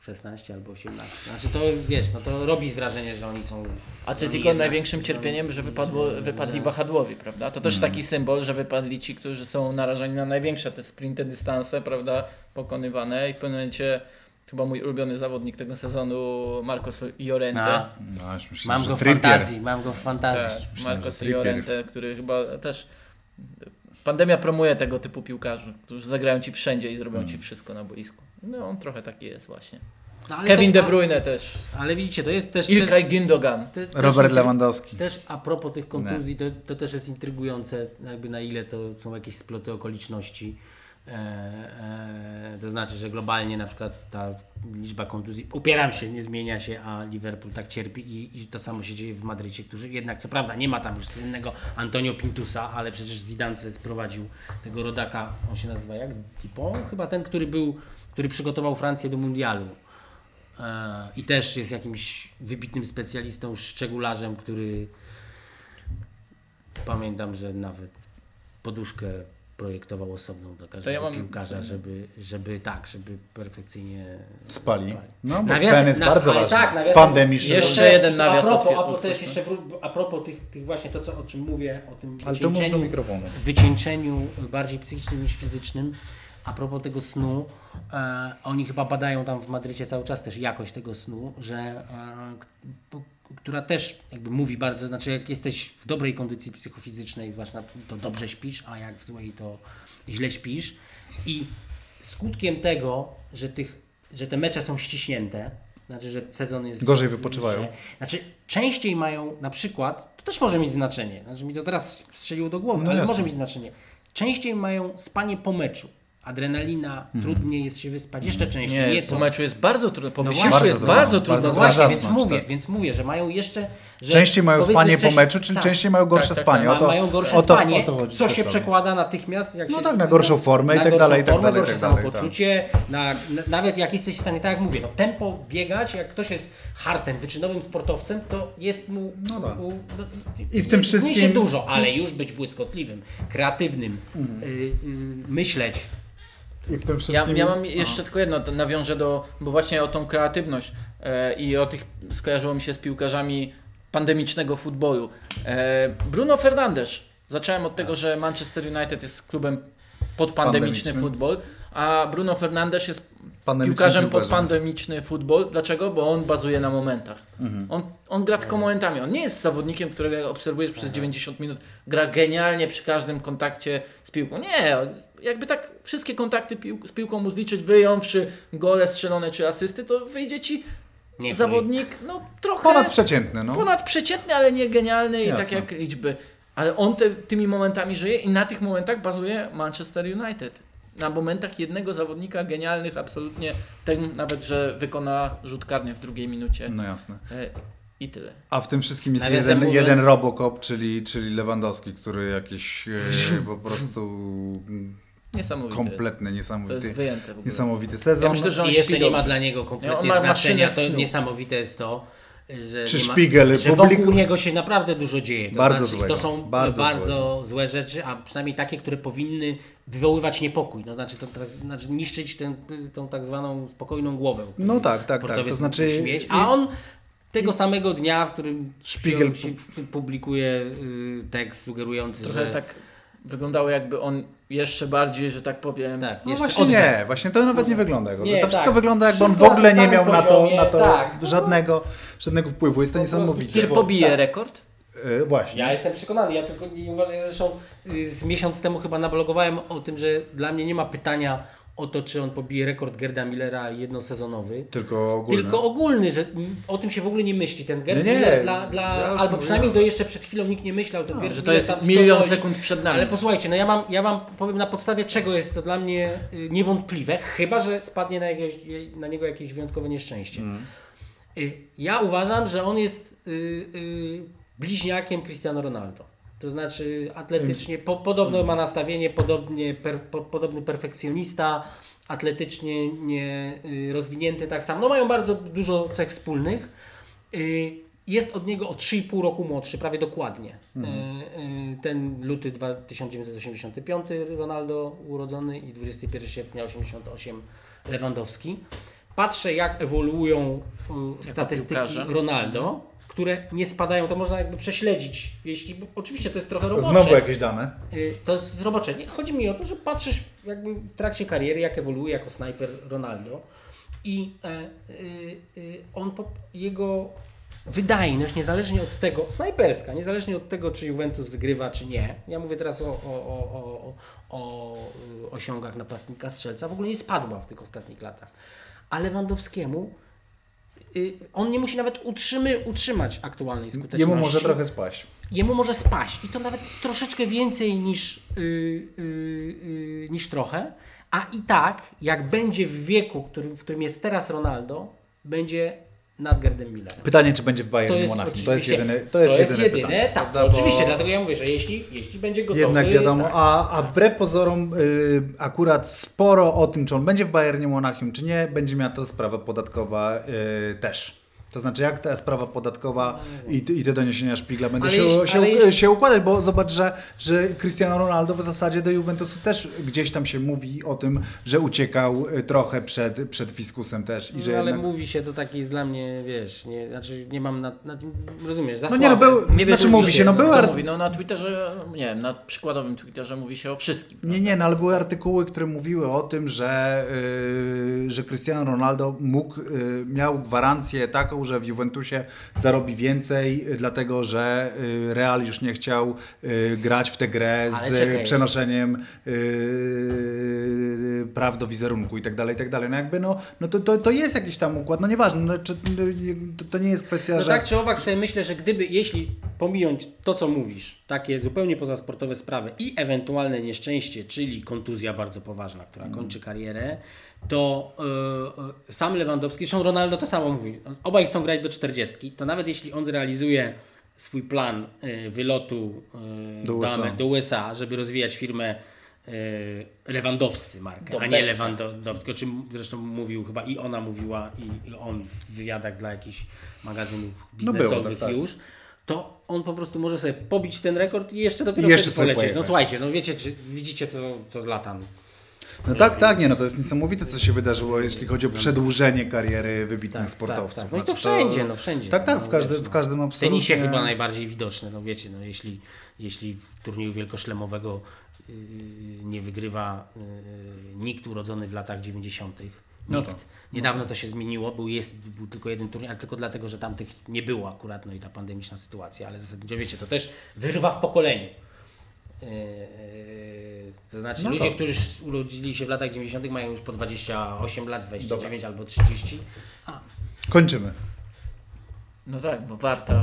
szesnaście albo osiemnaście. Znaczy to wiesz, no to robi wrażenie, że oni są... A ty tylko największym cierpieniem, że wypadło, wypadli wahadłowi, prawda? To też hmm. taki symbol, że wypadli ci, którzy są narażeni na największe te sprinty, dystanse, prawda, pokonywane i w pewnym momencie chyba mój ulubiony zawodnik tego sezonu, Marcos Llorente. No, no, myślę, mam go w fantazji, mam go w fantazji. Tak, Marcos Llorente, który chyba też... Pandemia promuje tego typu piłkarzy, którzy zagrają ci wszędzie i zrobią hmm. ci wszystko na boisku. No on trochę taki jest właśnie. No, Kevin tak, De Bruyne też. Ale widzicie, to jest też... Ilkay Gündogan. Te, te, Robert też, Lewandowski. Też a propos tych kontuzji, to, to też jest intrygujące, jakby na ile to są jakieś sploty okoliczności. E, e, to znaczy, że globalnie na przykład ta liczba kontuzji, upieram się, nie zmienia się, a Liverpool tak cierpi i, i to samo się dzieje w Madrycie, którzy jednak co prawda nie ma tam już innego Antonio Pintusa, ale przecież Zidane sobie sprowadził tego rodaka, on się nazywa jak? Tipo? Chyba ten, który był... który przygotował Francję do mundialu yy, i też jest jakimś wybitnym specjalistą, szczególarzem, który pamiętam, że nawet poduszkę projektował osobną dla każdego ja mam... piłkarza, żeby, żeby tak, żeby perfekcyjnie spali. spali. No, bo sen jest na, bardzo ważny. Tak, nawiasem, pandemicznie. Jeszcze też, jeden nawias. A propos, otwier- a też jeszcze wró- a propos tych, tych właśnie to, co, o czym mówię, o tym wycieńczeniu, wycieńczeniu bardziej psychicznym niż fizycznym. A propos tego snu, e, oni chyba badają tam w Madrycie cały czas też jakość tego snu, że, e, k- która też jakby mówi bardzo, znaczy jak jesteś w dobrej kondycji psychofizycznej, zwłaszcza to dobrze śpisz, a jak w złej to źle śpisz. I skutkiem tego, że, tych, że te mecze są ściśnięte, znaczy, że sezon jest... Gorzej wypoczywają. Znaczy, częściej mają na przykład, to też może mieć znaczenie, znaczy mi to teraz strzeliło do głowy, no ale jasne. Może mieć znaczenie. Częściej mają spanie po meczu. Adrenalina, hmm. trudniej jest się wyspać, jeszcze częściej nie, nieco. Po meczu jest bardzo trudno, po no wysiłku bardzo jest trudno, bardzo trudno. No właśnie, więc mówię, tak. więc mówię, że mają jeszcze... Że częściej mają spanie wcześniej, po meczu, czyli tak, częściej mają gorsze tak, tak, spanie. Tak, tak, o to, mają gorsze o to, spanie, o to, o to co się przekłada natychmiast... Jak no się, tak, na gorszą formę na i tak dalej, i tak dalej. Na gorsze samopoczucie, tak. na, na, nawet jak jesteś w stanie, tak jak mówię, no tempo biegać, jak ktoś jest hartem, wyczynowym sportowcem, to jest mu... No tak. mu no, I w tym wszystkim... się dużo, ale już być błyskotliwym, kreatywnym, myśleć. Ja, ja mam jeszcze A. tylko jedno, nawiążę do, bo właśnie o tą kreatywność e, i o tych, skojarzyło mi się z piłkarzami pandemicznego futbolu. E, Bruno Fernandes, zacząłem od tego, że Manchester United jest klubem podpandemiczny futbol, a Bruno Fernandes jest piłkarzem podpandemiczny futbol. Dlaczego? Bo on bazuje na momentach. Mhm. On, on gra tylko momentami. On nie jest zawodnikiem, którego obserwujesz przez dziewięćdziesiąt minut, gra genialnie przy każdym kontakcie z piłką. Nie, jakby tak wszystkie kontakty pił- z piłką mu zliczyć, wyjąwszy gole strzelone czy asysty, to wyjdzie ci nie zawodnik no trochę ponadprzeciętny, no. ponadpęciętny, ale nie genialny. Jasne. I tak jak liczby. Ale on te, tymi momentami żyje i na tych momentach bazuje Manchester United. Na momentach jednego zawodnika genialnych absolutnie, ten nawet, że wykona rzut karny w drugiej minucie. No jasne. I tyle. A w tym wszystkim jest jeden, mówiąc... jeden Robocop, czyli, czyli Lewandowski, który jakiś e, po prostu... Niesamowity. Kompletny, niesamowity. To jest wyjęte w ogóle. Niesamowity sezon. Ja myślę, że on I jeszcze nie ma dla niego kompletnie ja, znaczenia. To niesamowite jest to, że, Czy ma, Szpigel, że wokół publiku? niego się naprawdę dużo dzieje. To, bardzo znaczy, to są bardzo, bardzo złe rzeczy, a przynajmniej takie, które powinny wywoływać niepokój. No, znaczy, to, to, znaczy niszczyć tę tą tak zwaną spokojną głowę. No tak, tak, tak. To znaczy... śmieć, a on tego samego dnia, w którym Szpigel się publikuje tekst sugerujący, trochę że... tak wyglądało, jakby on jeszcze bardziej, że tak powiem... Tak, no właśnie odwet. nie, właśnie to nawet nie wygląda. To nie, wszystko tak. wygląda, jakby on w ogóle nie miał na to, na to tak, żadnego, żadnego wpływu. Jest to niesamowite. Czy pobije tak. rekord? Yy, właśnie. Ja jestem przekonany, ja tylko nie uważam, ja zresztą z miesiąc temu chyba nablogowałem o tym, że dla mnie nie ma pytania o to, czy on pobije rekord Gerda Millera jednosezonowy. Tylko ogólny. Tylko ogólny, że o tym się w ogóle nie myśli. Ten Gerd nie, Miller dla, dla ja albo przynajmniej do jeszcze przed chwilą nikt nie myślał. To, no, Gerd że to jest milion sekund przed nami. Ale posłuchajcie, no ja wam ja wam powiem na podstawie czego jest to dla mnie niewątpliwe, chyba że spadnie na, jakiegoś, na niego jakieś wyjątkowe nieszczęście. Mm. Ja uważam, że on jest y, y, bliźniakiem Cristiano Ronaldo. To znaczy atletycznie, po, podobno ma nastawienie, podobnie per, po, podobny perfekcjonista, atletycznie nie y, rozwinięty tak samo. No mają bardzo dużo cech wspólnych. Y, jest od niego o trzy i pół roku młodszy, prawie dokładnie. Mhm. Y, y, ten luty tysiąc dziewięćset osiemdziesiąty piąty Ronaldo urodzony i dwudziestego pierwszego sierpnia osiemdziesiątego ósmego Lewandowski. Patrzę, jak ewoluują y, statystyki piłkarza Ronaldo, które nie spadają, to można jakby prześledzić. Jeśli, oczywiście to jest trochę robocze. Znowu jakieś dane. To jest robocze. Chodzi mi o to, że patrzysz jakby w trakcie kariery, jak ewoluuje jako snajper Ronaldo i e, e, on, jego wydajność, niezależnie od tego, snajperska, niezależnie od tego, czy Juventus wygrywa, czy nie. Ja mówię teraz o, o, o, o, o osiągach napastnika, strzelca. W ogóle nie spadła w tych ostatnich latach. A Lewandowskiemu on nie musi nawet utrzymy, utrzymać aktualnej skuteczności. Jemu może trochę spaść. Jemu może spaść i to nawet troszeczkę więcej niż, yy, yy, yy, niż trochę, a i tak jak będzie w wieku, który, w którym jest teraz Ronaldo, będzie nad Gerdem Millerem. Pytanie, czy będzie w Bayernie Monachium. To jest jedyne pytanie. To jest, to jest jedyne, jedyne pytanie, tak. Prawda, oczywiście, bo... dlatego ja mówię, że jeśli, jeśli będzie gotowy... Jednak wiadomo, tak, a, a wbrew pozorom y, akurat sporo o tym, czy on będzie w Bayernie Monachium, czy nie, będzie miała ta sprawa podatkowa y, też. To znaczy, jak ta sprawa podatkowa i, i te doniesienia Szpigla będą się, jeśli, się, jeśli... się układać, bo zobacz, że, że Cristiano Ronaldo w zasadzie do Juventusu też gdzieś tam się mówi o tym, że uciekał trochę przed, przed fiskusem też. I że no, ale jednak... mówi się, to taki jest dla mnie, wiesz, nie, znaczy nie mam, na, na, rozumiesz, za no nie, no był, nie znaczy mówi się, się no, no były... Mówi, no na Twitterze, nie wiem, na przykładowym Twitterze mówi się o wszystkim. Prawda? Nie, nie, no ale były artykuły, które mówiły o tym, że, yy, że Cristiano Ronaldo mógł, yy, miał gwarancję taką, że w Juventusie zarobi więcej, dlatego że Real już nie chciał grać w tę grę z przenoszeniem praw do wizerunku i tak dalej, i tak dalej. No jakby no, no to, to, to jest jakiś tam układ, no nieważne, no, czy, to, to nie jest kwestia, no że... No tak czy owak sobie myślę, że gdyby, jeśli pomijąć to, co mówisz, takie zupełnie pozasportowe sprawy i ewentualne nieszczęście, czyli kontuzja bardzo poważna, która hmm. kończy karierę, to yy, sam Lewandowski, zresztą Ronaldo to samo mówi, obaj chcą grać do czterdziestki, to nawet jeśli on zrealizuje swój plan yy, wylotu yy, do, U S A. Damy, do U S A, żeby rozwijać firmę yy, Lewandowscy markę, do a nie Lewandowski, o czym zresztą mówił chyba i ona mówiła i, i on w wywiadach dla jakichś magazynów biznesowych no było, tak, już. Tak. To on po prostu może sobie pobić ten rekord i jeszcze dopiero I jeszcze polecieć. Pojechać. No słuchajcie, no wiecie, czy, widzicie co, co Zlatan No tak, tak, nie, no to jest niesamowite, co się wydarzyło, jeśli chodzi o przedłużenie kariery wybitnych tak, sportowców. Tak, tak. No i to wszędzie, no wszędzie. Tak, tak, no, w, każdy, no. w każdym absolutnie. W tenisie chyba najbardziej widoczne, no wiecie, no jeśli, jeśli w turnieju wielkoszlemowego yy, nie wygrywa yy, nikt urodzony w latach dziewięćdziesiątych. Nikt. No to, Niedawno no. to się zmieniło, był, jest, był tylko jeden turniej, ale tylko dlatego, że tamtych nie było akurat, no i ta pandemiczna sytuacja, ale zasadniczo wiecie, to też wyrwa w pokoleniu. Yy, to znaczy no ludzie, to. którzy urodzili się w latach dziewięćdziesiątych mają już po dwadzieścia osiem lat, dwadzieścia dziewięć Dobra. albo trzydzieści. A. Kończymy. No tak, bo warto...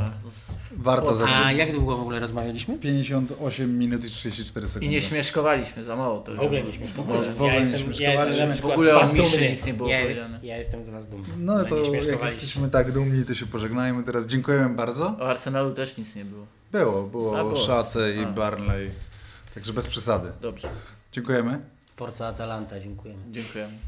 Warto zacząć. A jak długo w ogóle rozmawialiśmy? pięćdziesiąt osiem minut i trzydzieści cztery sekundy. I nie śmieszkowaliśmy za mało. To w ogóle nie śmieszkowaliśmy. W ogóle ja jestem, ja jestem na przykład w ogóle z was dumny. Nic nie było ja, ja jestem z was dumny. No to jak jesteśmy tak dumni, to się pożegnajmy teraz. Dziękujemy bardzo. O Arsenalu też nic nie było. Było, było o Szace i Burnley. Także bez przesady. Dobrze. Dziękujemy. Forza Atalanta, dziękujemy. Dziękujemy.